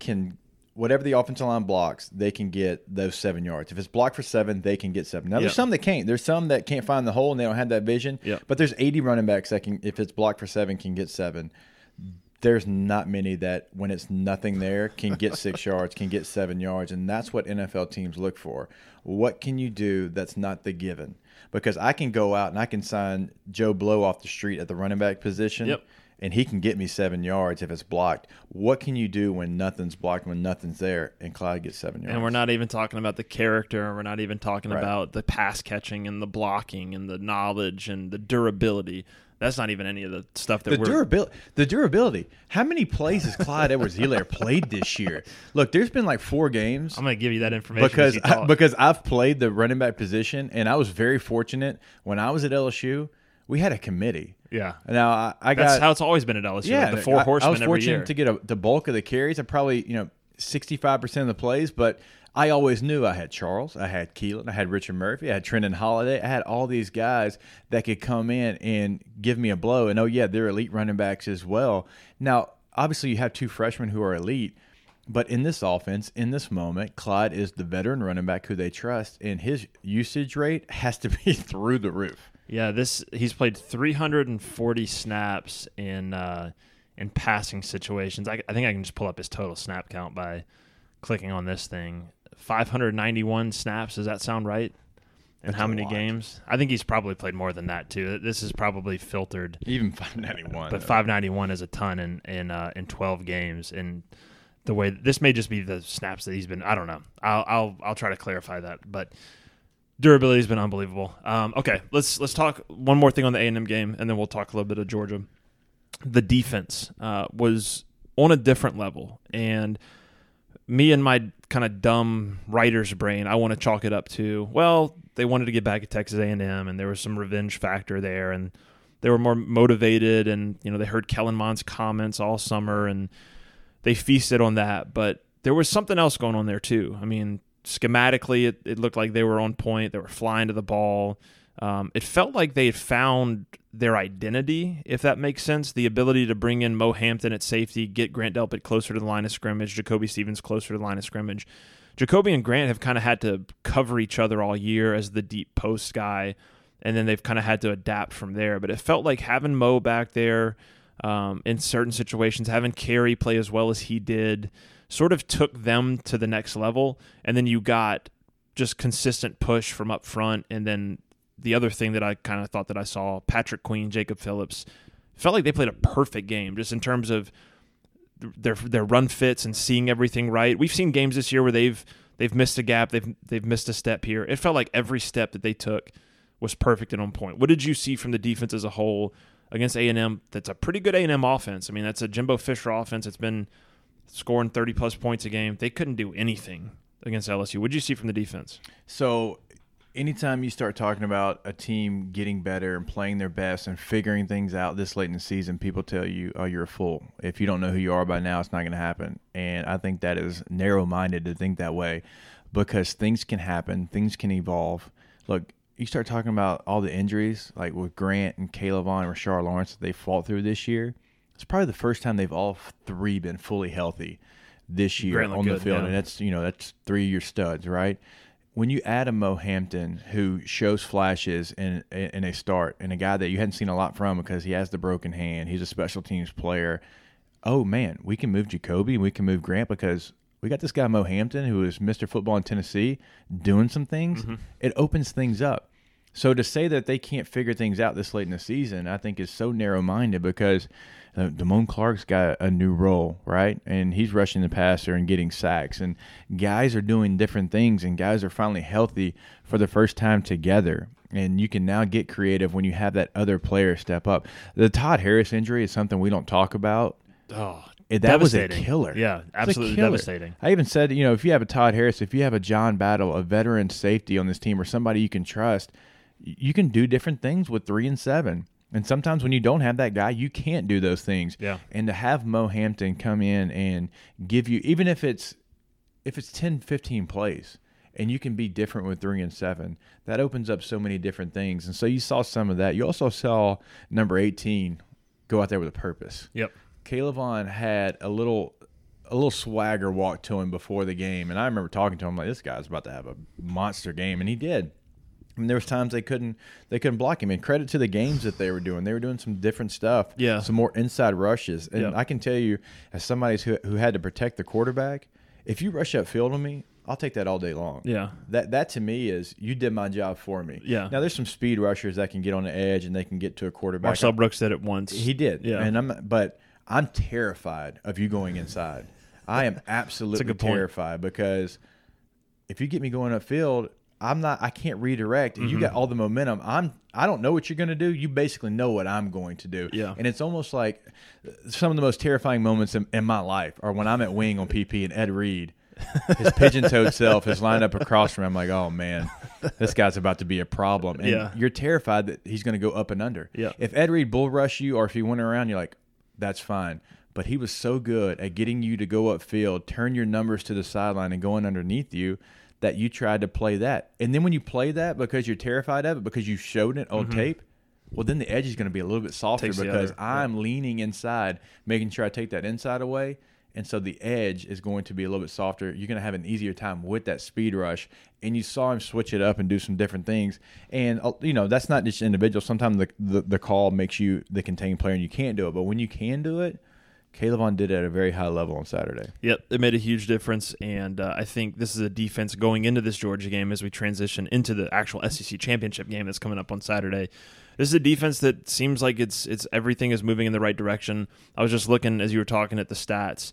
can, whatever the offensive line blocks, they can get those seven yards. If it's blocked for seven, they can get seven. Now, yep, there's some that can't. There's some that can't find the hole and they don't have that vision. Yep. But there's eighty running backs that can, if it's blocked for seven, can get seven. There's not many that, when it's nothing there, can get six yards, can get seven yards, and that's what N F L teams look for. What can you do that's not the given? Because I can go out and I can sign Joe Blow off the street at the running back position, yep, and he can get me seven yards if it's blocked. What can you do when nothing's blocked, when nothing's there, and Clyde gets seven yards? And we're not even talking about the character, and we're not even talking right about the pass catching and the blocking and the knowledge and the durability. That's not even any of the stuff that the we're... Durability, the durability. How many plays has Clyde Edwards-Helaire played this year? Look, there's been like four games. I'm going to give you that information. Because, I, because I've played the running back position, and I was very fortunate. When I was at L S U, we had a committee. Yeah. Now, I, I That's got, how it's always been at L S U, yeah, like the four I, horsemen every year. I was fortunate to get a, the bulk of the carries. I probably, you know, sixty-five percent of the plays, but... I always knew I had Charles, I had Keelan, I had Richard Murphy, I had Trenton Holiday. I had all these guys that could come in and give me a blow. And, oh, yeah, they're elite running backs as well. Now, obviously, you have two freshmen who are elite. But in this offense, in this moment, Clyde is the veteran running back who they trust, and his usage rate has to be through the roof. Yeah, this he's played three hundred forty snaps in, uh, in passing situations. I, I think I can just pull up his total snap count by clicking on this thing. five hundred ninety-one snaps, does that sound right? And that's how many games? I think he's probably played more than that too. This is probably filtered. Even five ninety-one. But though. five ninety-one is a ton in in uh, in twelve games. And the way this may just be the snaps that he's been. I don't know. I'll I'll I'll try to clarify that. But durability has been unbelievable. Um, okay, let's let's talk one more thing on the A and M game, and then we'll talk a little bit of Georgia. The defense uh, was on a different level, and me and my kind of dumb writer's brain, I want to chalk it up to, well, they wanted to get back at Texas A and M, and there was some revenge factor there, and they were more motivated, and you know they heard Kellen Mond's comments all summer, and they feasted on that. But there was something else going on there too. I mean, schematically, it, it looked like they were on point. They were flying to the ball. Um, it felt like they had found their identity, if that makes sense, the ability to bring in Mo Hampton at safety, get Grant Delpit closer to the line of scrimmage, Jacoby Stevens closer to the line of scrimmage. Jacoby and Grant have kind of had to cover each other all year as the deep post guy, and then they've kind of had to adapt from there. But it felt like having Mo back there um, in certain situations, having Carey play as well as he did, sort of took them to the next level, and then you got just consistent push from up front, and then the other thing that I kind of thought that I saw, Patrick Queen, Jacob Phillips, felt like they played a perfect game just in terms of their their run fits and seeing everything right. We've seen games this year where they've they've missed a gap, they've they've missed a step here. It felt like every step that they took was perfect and on point. What did you see from the defense as a whole against A and M? That's a pretty good A and M offense. I mean, that's a Jimbo Fisher offense. It's been scoring thirty-plus points a game. They couldn't do anything against L S U. What did you see from the defense? So – anytime you start talking about a team getting better and playing their best and figuring things out this late in the season, people tell you, oh, you're a fool. If you don't know who you are by now, it's not going to happen. And I think that is narrow-minded to think that way because things can happen. Things can evolve. Look, you start talking about all the injuries, like with Grant and Caleb Vaughn and Rashard Lawrence that they fought through this year. It's probably the first time they've all three been fully healthy this year on the field. Yeah. And that's, you know, that's three of your studs, right? When you add a Mo Hampton who shows flashes in, in in a start and a guy that you hadn't seen a lot from because he has the broken hand, he's a special teams player, oh, man, we can move Jacoby, we can move Grant because we got this guy Mo Hampton who is Mister Football in Tennessee doing some things. Mm-hmm. It opens things up. So to say that they can't figure things out this late in the season I think is so narrow-minded because uh, Damone Clark's got a new role, right? And he's rushing the passer and getting sacks. And guys are doing different things, and guys are finally healthy for the first time together. And you can now get creative when you have that other player step up. The Todd Harris injury is something we don't talk about. Oh, It, that was a killer. Yeah, absolutely killer. Devastating. I even said, you know, if you have a Todd Harris, if you have a John Battle, a veteran safety on this team or somebody you can trust – you can do different things with three and seven. And sometimes when you don't have that guy, you can't do those things. Yeah. And to have Mo Hampton come in and give you, even if it's if it's ten, fifteen plays, and you can be different with three and seven, that opens up so many different things. And so you saw some of that. You also saw number eighteen go out there with a purpose. Yep. Caleb Vaughn had a little a little swagger walk to him before the game. And I remember talking to him like, this guy's about to have a monster game. And he did. I mean, there was times they couldn't they couldn't block him. And credit to the games that they were doing. They were doing some different stuff, yeah. Some more inside rushes. And yeah. I can tell you, as somebody who who had to protect the quarterback, if you rush up field on me, I'll take that all day long. Yeah, that that to me is you did my job for me. Yeah. Now there's some speed rushers that can get on the edge and they can get to a quarterback. Marcel Brooks did it once. He did. Yeah. And I'm but I'm terrified of you going inside. I am absolutely terrified because if you get me going upfield. I'm not. I can't redirect. Mm-hmm. You got all the momentum. I'm. I don't know what you're going to do. You basically know what I'm going to do. Yeah. And it's almost like some of the most terrifying moments in, in my life are when I'm at wing on P P and Ed Reed, his pigeon-toed self, is lined up across from me. I'm like, oh man, this guy's about to be a problem. And yeah. You're terrified that he's going to go up and under. Yeah. If Ed Reed bull rush you, or if he went around, you're like, that's fine. But he was so good at getting you to go upfield, turn your numbers to the sideline, and going underneath you. That you tried to play that. And then when you play that because you're terrified of it, because you showed it on mm-hmm. tape, well, then the edge is going to be a little bit softer Takes because I'm yeah. leaning inside, making sure I take that inside away. And so the edge is going to be a little bit softer. You're going to have an easier time with that speed rush. And you saw him switch it up and do some different things. And, you know, that's not just individual. Sometimes the, the, the call makes you the contained player and you can't do it. But when you can do it, Caleb Vaughn did it at a very high level on Saturday. Yep, it made a huge difference, and uh, I think this is a defense going into this Georgia game as we transition into the actual S E C championship game that's coming up on Saturday. This is a defense that seems like it's it's everything is moving in the right direction. I was just looking as you were talking at the stats.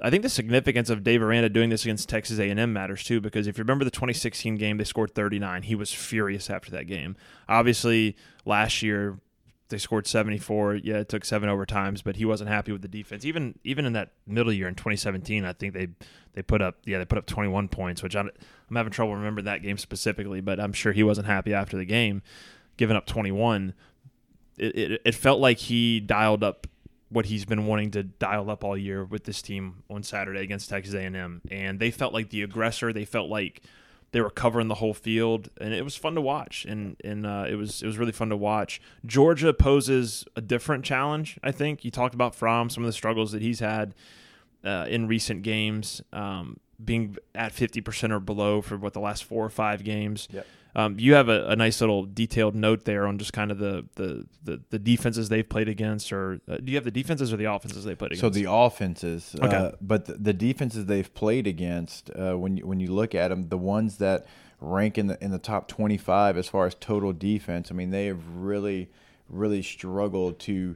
I think the significance of Dave Aranda doing this against Texas A and M matters too, because if you remember the twenty sixteen game, they scored thirty-nine. He was furious after that game. Obviously, last year, They scored seventy-four. Yeah, it took seven overtimes, but he wasn't happy with the defense. Even even in that middle year in twenty seventeen, I think they they put up yeah they put up twenty-one points, which I'm, I'm having trouble remembering that game specifically, but I'm sure he wasn't happy after the game, giving up twenty-one. It it, it felt like he dialed up what he's been wanting to dial up all year with this team on Saturday against Texas A and M. And they felt like the aggressor. They felt like they were covering the whole field, and it was fun to watch. And and uh, it was it was really fun to watch. Georgia poses a different challenge, I think. You talked about Fromm, some of the struggles that he's had uh, in recent games, um, being at fifty percent or below for what the last four or five games. Yep. Um, you have a, a nice little detailed note there on just kind of the the, the, the defenses they've played against, or uh, do you have the defenses or the offenses they played against? So the offenses, okay. uh, but the, the defenses they've played against, uh, when you, when you look at them, the ones that rank in the in the top twenty-five as far as total defense, I mean, they have really really struggled to,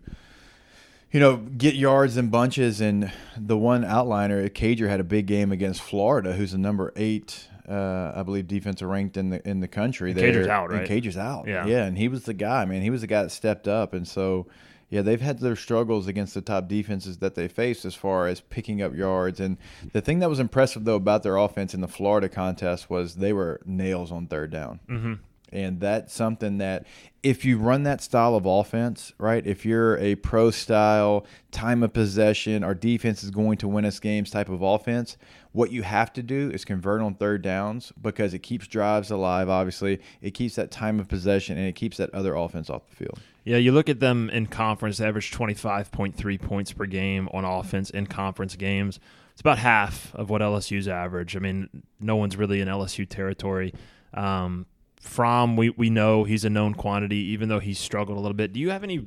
you know, get yards in bunches. And the one outliner, Cager, had a big game against Florida, who's the number eight. Uh, I believe defense are ranked in the in the country. Cager's out, right? Cager's out. Yeah. yeah, and he was the guy, man. He was the guy that stepped up. And so, yeah, they've had their struggles against the top defenses that they faced as far as picking up yards. And the thing that was impressive, though, about their offense in the Florida contest was they were nails on third down. Mm-hmm. And that's something that if you run that style of offense, right, if you're a pro-style, time of possession, our defense is going to win us games type of offense, what you have to do is convert on third downs, because it keeps drives alive, obviously. It keeps that time of possession, and it keeps that other offense off the field. Yeah, you look at them in conference, they average twenty-five point three points per game on offense in conference games. It's about half of what L S U's average. I mean, no one's really in L S U territory. Um Fromm, we, we know he's a known quantity, even though he's struggled a little bit. Do you have any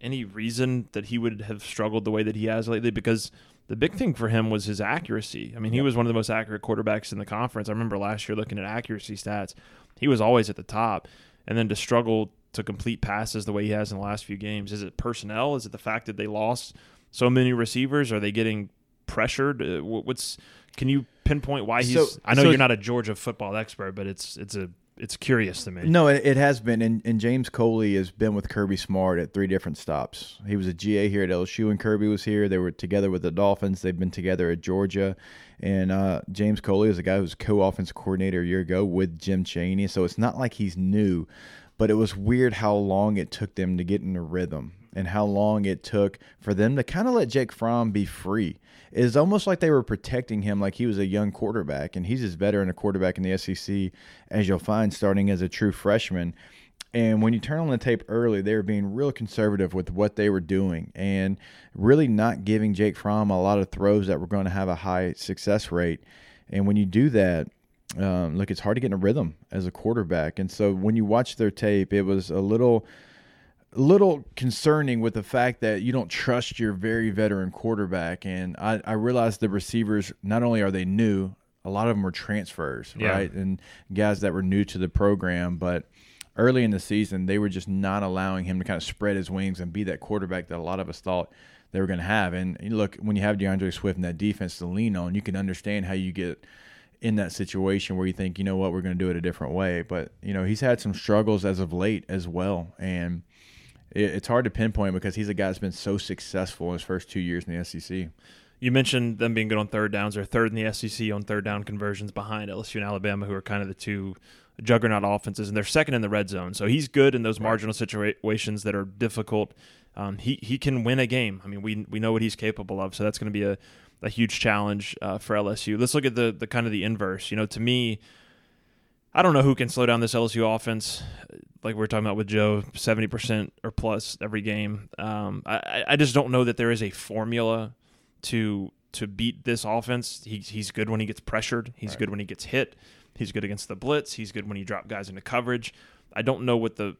any reason that he would have struggled the way that he has lately? Because the big thing for him was his accuracy. I mean, he was one of the most accurate quarterbacks in the conference. I remember last year looking at accuracy stats. He was always at the top. And then to struggle to complete passes the way he has in the last few games, is it personnel? Is it the fact that they lost so many receivers? Are they getting pressured? What's Can you pinpoint why he's so, – I know so you're not a Georgia football expert, but it's it's a – It's curious to me. No, it, it has been. And, and James Coley has been with Kirby Smart at three different stops. He was a G A here at L S U when Kirby was here. They were together with the Dolphins. They've been together at Georgia. And uh, James Coley is a guy who was co-offense coordinator a year ago with Jim Chaney. So it's not like he's new, but it was weird how long it took them to get in a rhythm and how long it took for them to kind of let Jake Fromm be free. It's almost like they were protecting him like he was a young quarterback, and he's as veteran a quarterback in the S E C as you'll find, starting as a true freshman. And when you turn on the tape early, they were being real conservative with what they were doing and really not giving Jake Fromm a lot of throws that were going to have a high success rate. And when you do that, um, look, it's hard to get in a rhythm as a quarterback. And so when you watch their tape, it was a little – little concerning with the fact that you don't trust your very veteran quarterback. And I, I realized the receivers, not only are they new, a lot of them were transfers, yeah. right? And guys that were new to the program. But early in the season, they were just not allowing him to kind of spread his wings and be that quarterback that a lot of us thought they were going to have. And look, when you have DeAndre Swift and that defense to lean on, you can understand how you get in that situation where you think, you know what, we're going to do it a different way. But, you know, he's had some struggles as of late as well. And it's hard to pinpoint because he's a guy that's been so successful in his first two years in the S E C. You mentioned them being good on third downs. They're third in the S E C on third down conversions behind L S U and Alabama, who are kind of the two juggernaut offenses, and they're second in the red zone. So he's good in those marginal situations that are difficult. Um, he he can win a game. I mean, we we know what he's capable of, so that's going to be a, a huge challenge uh, for L S U. Let's look at the the kind of the inverse. You know, to me, I don't know who can slow down this L S U offense, like we were talking about with Joe, seventy percent or plus every game. Um, I, I just don't know that there is a formula to to beat this offense. He, he's good when he gets pressured. He's right. good when he gets hit. He's good against the blitz. He's good when he drops guys into coverage. I don't know what the,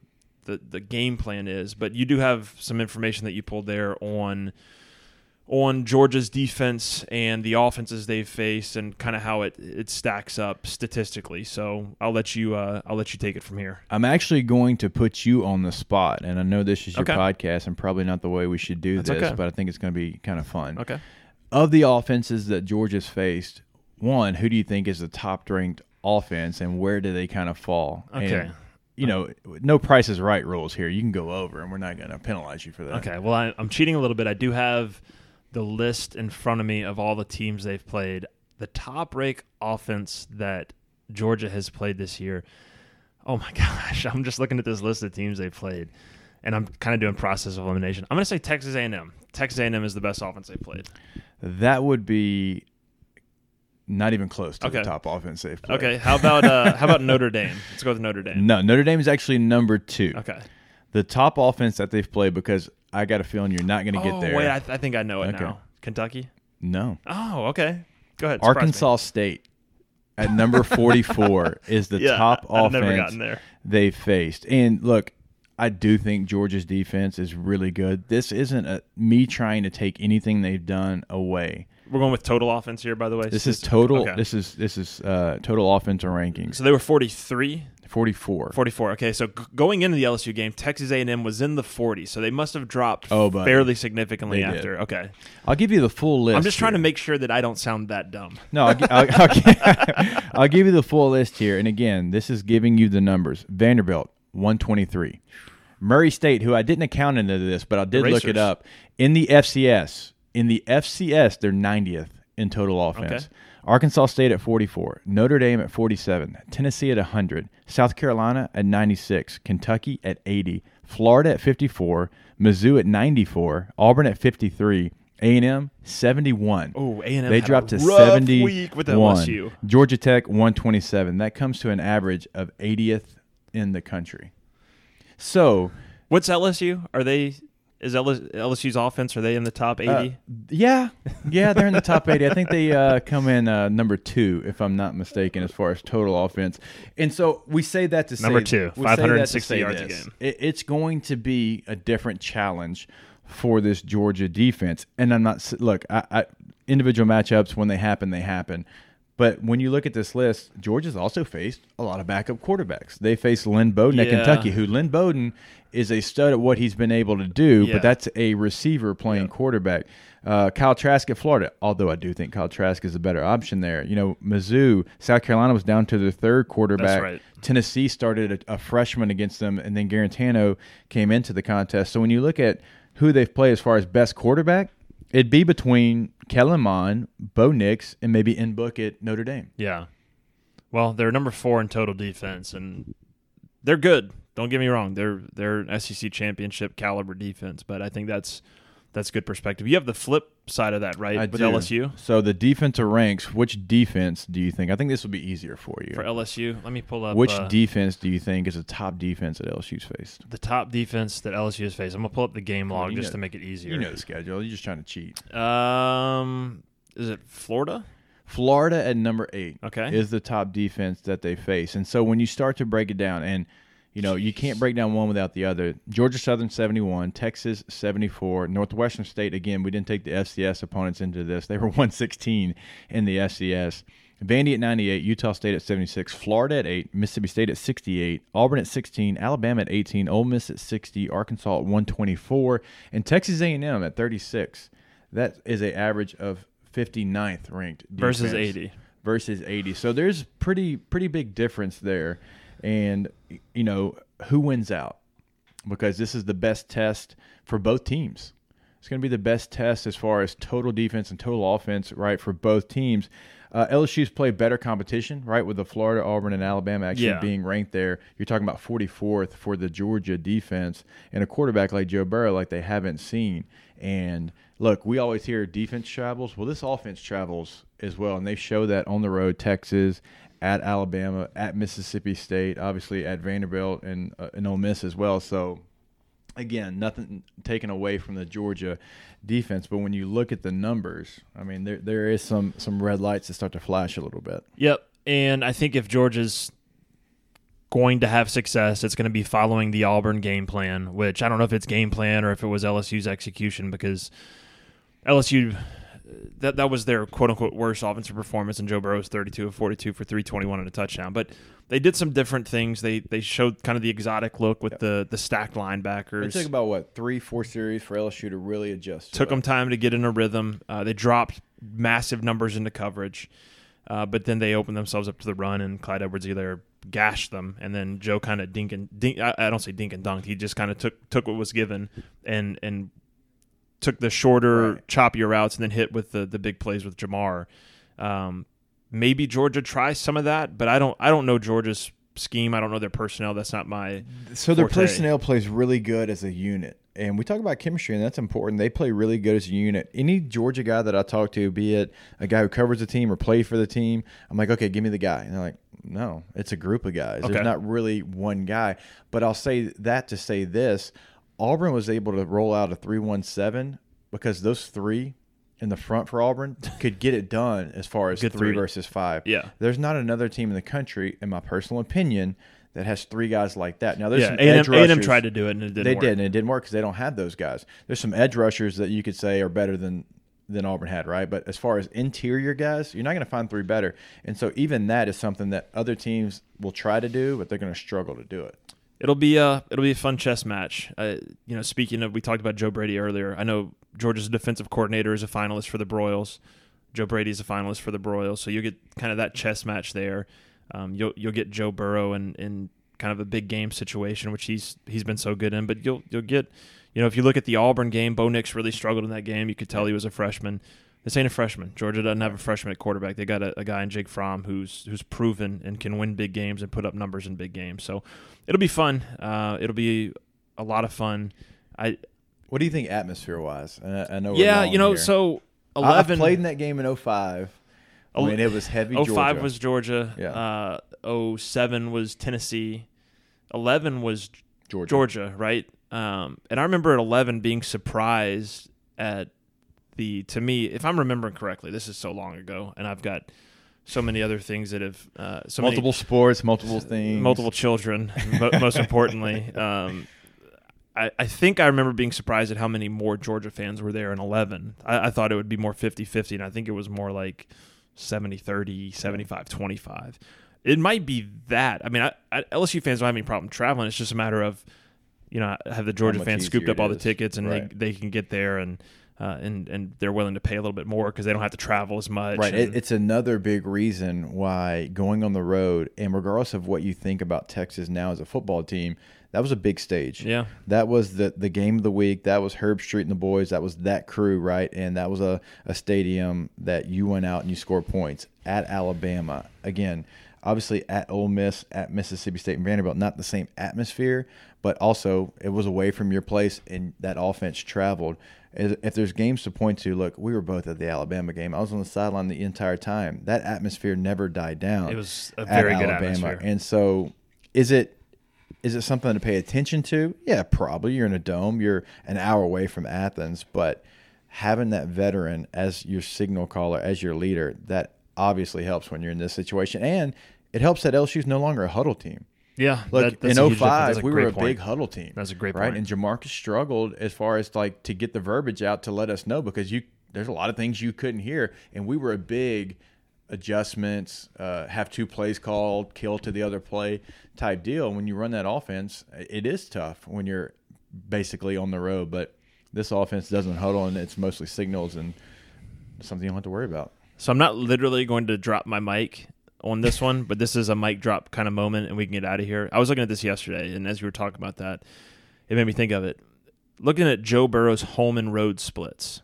the, the game plan is, but you do have some information that you pulled there on on Georgia's defense and the offenses they've faced and kind of how it, it stacks up statistically. So I'll let you uh, I'll let you take it from here. I'm actually going to put you on the spot, and I know this is your okay. podcast and probably not the way we should do That's this, okay. but I think it's going to be kind of fun. Okay. Of the offenses that Georgia's faced, one, who do you think is the top-ranked offense, and where do they kind of fall? Okay. And you know, no Price is Right rules here. You can go over, and we're not going to penalize you for that. Okay, well, I, I'm cheating a little bit. I do have the list in front of me of all the teams they've played. The top-rank offense that Georgia has played this year. Oh, my gosh. I'm just looking at this list of teams they've played, and I'm kind of doing process of elimination. I'm going to say Texas A and M. Texas A and M is the best offense they've played. That would be not even close to okay. the top offense they've played. Okay, how about uh, how about Notre Dame? Let's go with Notre Dame. No, Notre Dame is actually number two. Okay. The top offense that they've played, because I got a feeling you're not going to oh, get there. Wait, I, th- I think I know it okay. now. Kentucky? No. Oh, okay. Go ahead. Arkansas me. State at number forty-four is the yeah, top I've offense never they've faced. And look, I do think Georgia's defense is really good. This isn't a, me trying to take anything they've done away. We're going with total offense here, by the way. This is total. Okay. This is this is uh, total offensive rankings. So they were forty-three? forty-four. forty-four. Okay, so g- going into the L S U game, Texas A and M was in the forties, so they must have dropped oh, fairly significantly after. Did. Okay. I'll give you the full list. I'm just here. trying to make sure that I don't sound that dumb. No, I'll, I'll, I'll, I'll give you the full list here. And, again, this is giving you the numbers. Vanderbilt, one twenty-three. Murray State, who I didn't account into this, but I did Racers. look it up, in the F C S. In the F C S, they're ninetieth in total offense. Okay. Arkansas State at forty-four, Notre Dame at forty-seven, Tennessee at one hundred, South Carolina at ninety-six, Kentucky at eighty, Florida at fifty-four, Mizzou at ninety-four, Auburn at fifty-three, A and M seventy-one. Oh, A and M they dropped to seventy-one. Week with L S U. Georgia Tech one twenty-seven. That comes to an average of eightieth in the country. So, what's L S U? Are they? Is L S U's offense, are they in the top eighty? Uh, yeah. Yeah, they're in the top eighty. I think they uh, come in uh, number two, if I'm not mistaken, as far as total offense. And so we say that to say Number two, five hundred sixty yards a game. It, it's going to be a different challenge for this Georgia defense. And I'm not – look, I, I, individual matchups, when they happen, they happen. But when you look at this list, Georgia's also faced a lot of backup quarterbacks. They faced Lynn Bowden yeah. at Kentucky, who Lynn Bowden is a stud at what he's been able to do, yeah. but that's a receiver playing yeah. quarterback. Uh, Kyle Trask at Florida, although I do think Kyle Trask is a better option there. You know, Mizzou, South Carolina was down to their third quarterback. That's right. Tennessee started a, a freshman against them, and then Garantano came into the contest. So when you look at who they've played as far as best quarterback, it'd be between Kellen Mond, Bo Nix, and maybe Nbook at Notre Dame. Yeah. Well, they're number four in total defense, and they're good. Don't get me wrong. They're they're an S E C championship caliber defense, but I think that's that's good perspective. You have the flip side of that, right, I with do. L S U? So the defensive ranks, which defense do you think? I think this will be easier for you. For L S U, let me pull up. Which uh, defense do you think is the top defense that L S U's faced? The top defense that L S U has faced. I'm going to pull up the game log you just know, to make it easier. You know the schedule. You're just trying to cheat. Um, Is it Florida? Florida at number eight okay. is the top defense that they face. And so when you start to break it down, and – you know, you can't break down one without the other. Georgia Southern, seventy-one. Texas, seventy-four. Northwestern State, again, we didn't take the F C S opponents into this. They were one sixteen in the F C S. Vandy at ninety-eight. Utah State at seventy-six. Florida at eight. Mississippi State at sixty-eight. Auburn at sixteen. Alabama at eighteen. Ole Miss at sixty. Arkansas at one twenty-four. And Texas A and M at thirty-six. That is an average of fifty-ninth ranked defense. Versus eighty. Versus eighty. So there's pretty pretty big difference there. And, you know, who wins out? Because this is the best test for both teams. It's going to be the best test as far as total defense and total offense, right, for both teams. Uh, L S U's played better competition, right, with the Florida, Auburn, and Alabama actually yeah. being ranked there. You're talking about forty-fourth for the Georgia defense and a quarterback like Joe Burrow like they haven't seen. And, look, we always hear defense travels. Well, this offense travels as well, and they show that on the road, Texas, at Alabama, at Mississippi State, obviously at Vanderbilt and, uh, and Ole Miss as well. So, again, nothing taken away from the Georgia defense. But when you look at the numbers, I mean, there there is some, some red lights that start to flash a little bit. Yep, and I think if Georgia's going to have success, it's going to be following the Auburn game plan, which I don't know if it's game plan or if it was L S U's execution, because L S U – That that was their quote-unquote worst offensive performance, and Joe Burrow was thirty-two of forty-two for three twenty-one and a touchdown. But they did some different things. They they showed kind of the exotic look with yep. the, the stacked linebackers. It took about, what, three, four series for L S U to really adjust. Took to them time to get in a rhythm. Uh, they dropped massive numbers into coverage, uh, but then they opened themselves up to the run, and Clyde Edwards-Helaire gashed them, and then Joe kind of dink and dink, I, I don't say dink and dunk. He just kind of took took what was given and and took the shorter, right. choppier routes, and then hit with the the big plays with Jamar. Um, maybe Georgia tries some of that, but I don't I don't know Georgia's scheme. I don't know their personnel. That's not my so their forte. Personnel plays really good as a unit. And we talk about chemistry, and that's important. They play really good as a unit. Any Georgia guy that I talk to, be it a guy who covers the team or played for the team, I'm like, okay, give me the guy. And they're like, no, it's a group of guys. Okay. There's not really one guy. But I'll say that to say this. Auburn was able to roll out a three one seven because those three in the front for Auburn could get it done as far as three, three versus five. Yeah. There's not another team in the country, in my personal opinion, that has three guys like that. Now, there's yeah, some A and M, edge rushers. A and M tried to do it, and it didn't they work. They did, and it didn't work because they don't have those guys. There's some edge rushers that you could say are better than, than Auburn had, right? But as far as interior guys, you're not going to find three better. And so even that is something that other teams will try to do, but they're going to struggle to do it. It'll be a, it'll be a fun chess match. Uh, you know, speaking of, we talked about Joe Brady earlier. I know Georgia's defensive coordinator is a finalist for the Broyles. Joe Brady's a finalist for the Broyles. So you get kind of that chess match there. Um, you'll you'll get Joe Burrow in, in kind of a big game situation, which he's he's been so good in. But you'll you'll get, you know, if you look at the Auburn game, Bo Nix really struggled in that game. You could tell he was a freshman. This ain't a freshman. Georgia doesn't have a freshman at quarterback. They got a, a guy in Jake Fromm who's who's proven and can win big games and put up numbers in big games. So it'll be fun. Uh, it'll be a lot of fun. I. What do you think atmosphere wise? I, I know. Yeah, you know. Here. So eleven. I played in that game in oh five. I mean, it was heavy Georgia. oh five was Georgia. Yeah. Uh, oh seven was Tennessee. eleven was Georgia, Georgia right? Um, and I remember at eleven being surprised at the, to me, if I'm remembering correctly, this is so long ago, and I've got so many other things that have, uh, so multiple many, sports, multiple things, multiple children, most importantly. Um, I, I think I remember being surprised at how many more Georgia fans were there in eleven. I, I thought it would be more fifty fifty, and I think it was more like seventy thirty, seventy-five twenty-five. It might be that. I mean, I, I, L S U fans don't have any problem traveling. It's just a matter of, you know, have the Georgia fans scooped up all the tickets and right. they, they can get there and uh, and and they're willing to pay a little bit more because they don't have to travel as much. Right. And, it, it's another big reason why going on the road, and regardless of what you think about Texas now as a football team, that was a big stage. Yeah. That was the, the game of the week. That was Herb Street and the boys. That was that crew, right? And that was a, a stadium that you went out and you scored points at Alabama. Again, obviously at Ole Miss, at Mississippi State and Vanderbilt, not the same atmosphere, but also it was away from your place and that offense traveled. If there's games to point to, look, we were both at the Alabama game. I was on the sideline the entire time. That atmosphere never died down. It was a very good atmosphere. And so is it, Is it something to pay attention to? Yeah, probably. You're in a dome. You're an hour away from Athens. But having that veteran as your signal caller, as your leader, that obviously helps when you're in this situation. And it helps that L S U is no longer a huddle team. Yeah. Look, that, in oh five, we were a point. big huddle team. That's a great point. Right? And Jamarcus struggled as far as like to get the verbiage out to let us know because you there's a lot of things you couldn't hear. And we were a big adjustments, uh, have two plays called, kill to the other play type deal. When you run that offense, it is tough when you're basically on the road, but this offense doesn't huddle and it's mostly signals and something you don't have to worry about. So I'm not literally going to drop my mic on this one, but this is a mic drop kind of moment and we can get out of here. I was looking at this yesterday, and as we were talking about that, it made me think of it. Looking at Joe Burrow's home and road splits.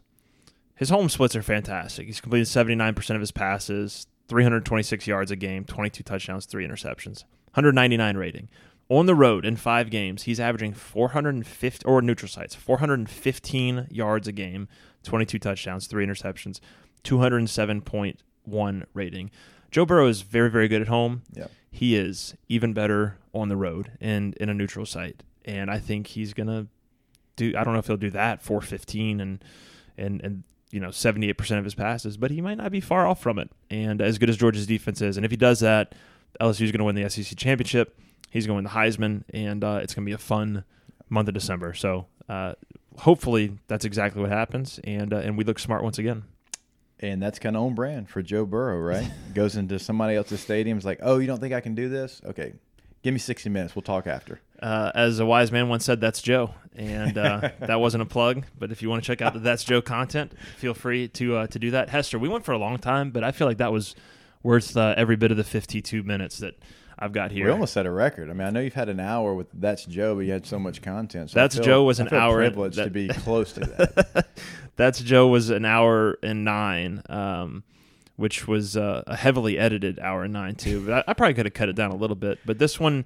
His home splits are fantastic. He's completed seventy-nine percent of his passes, three hundred twenty-six yards a game, twenty-two touchdowns, three interceptions, one ninety-nine rating. On the road in five games, he's averaging four hundred fifty or neutral sites, four hundred fifteen yards a game, twenty-two touchdowns, three interceptions, two oh seven point one rating. Joe Burrow is very, very good at home. Yep. He is even better on the road and in a neutral site. And I think he's going to do, I don't know if he'll do that, four fifteen and, and, and, you know, seventy-eight percent of his passes, but he might not be far off from it. And as good as Georgia's defense is, and if he does that, L S U is going to win the S E C championship. He's going to win the Heisman, and uh, it's going to be a fun month of December. So uh, hopefully that's exactly what happens, and uh, and we look smart once again. And that's kind of on brand for Joe Burrow, right? Goes into somebody else's stadium, is like, oh, you don't think I can do this? Okay, give me sixty minutes. We'll talk after. Uh, as a wise man once said, that's Joe. And uh, that wasn't a plug. But if you want to check out the That's Joe content, feel free to uh, to do that. Hester, we went for a long time, but I feel like that was worth uh, every bit of the fifty-two minutes that I've got here. We almost set a record. I mean, I know you've had an hour with That's Joe, but you had so much content. So That's I feel, Joe was an I feel hour. Privileged that, to be close to that. That's Joe was an hour and nine, um, which was uh, a heavily edited hour and nine too. But I, I probably could have cut it down a little bit. But this one.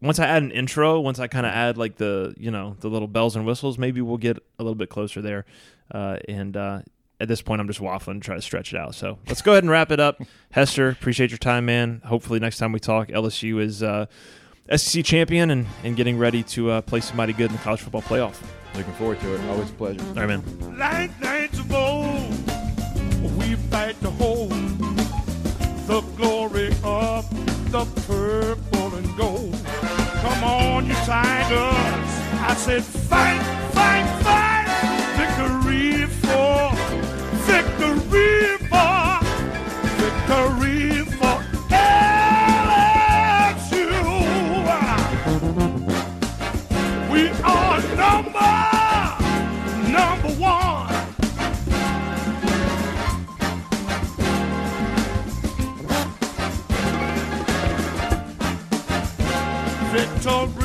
Once I add an intro, once I kind of add like the, you know, the little bells and whistles, maybe we'll get a little bit closer there. Uh, and uh, at this point, I'm just waffling, trying to stretch it out. So let's go ahead and wrap it up. Hester, appreciate your time, man. Hopefully next time we talk, L S U is uh, S E C champion and, and getting ready to uh, play somebody good in the college football playoff. Looking forward to it. Always a pleasure. All right, man. Like nights of old, we fight to hold the glory of the purple and gold. Come on, you Tigers. I said fight, fight, fight. Victory for, victory for, victory for L S U. We are number, number one. Victory.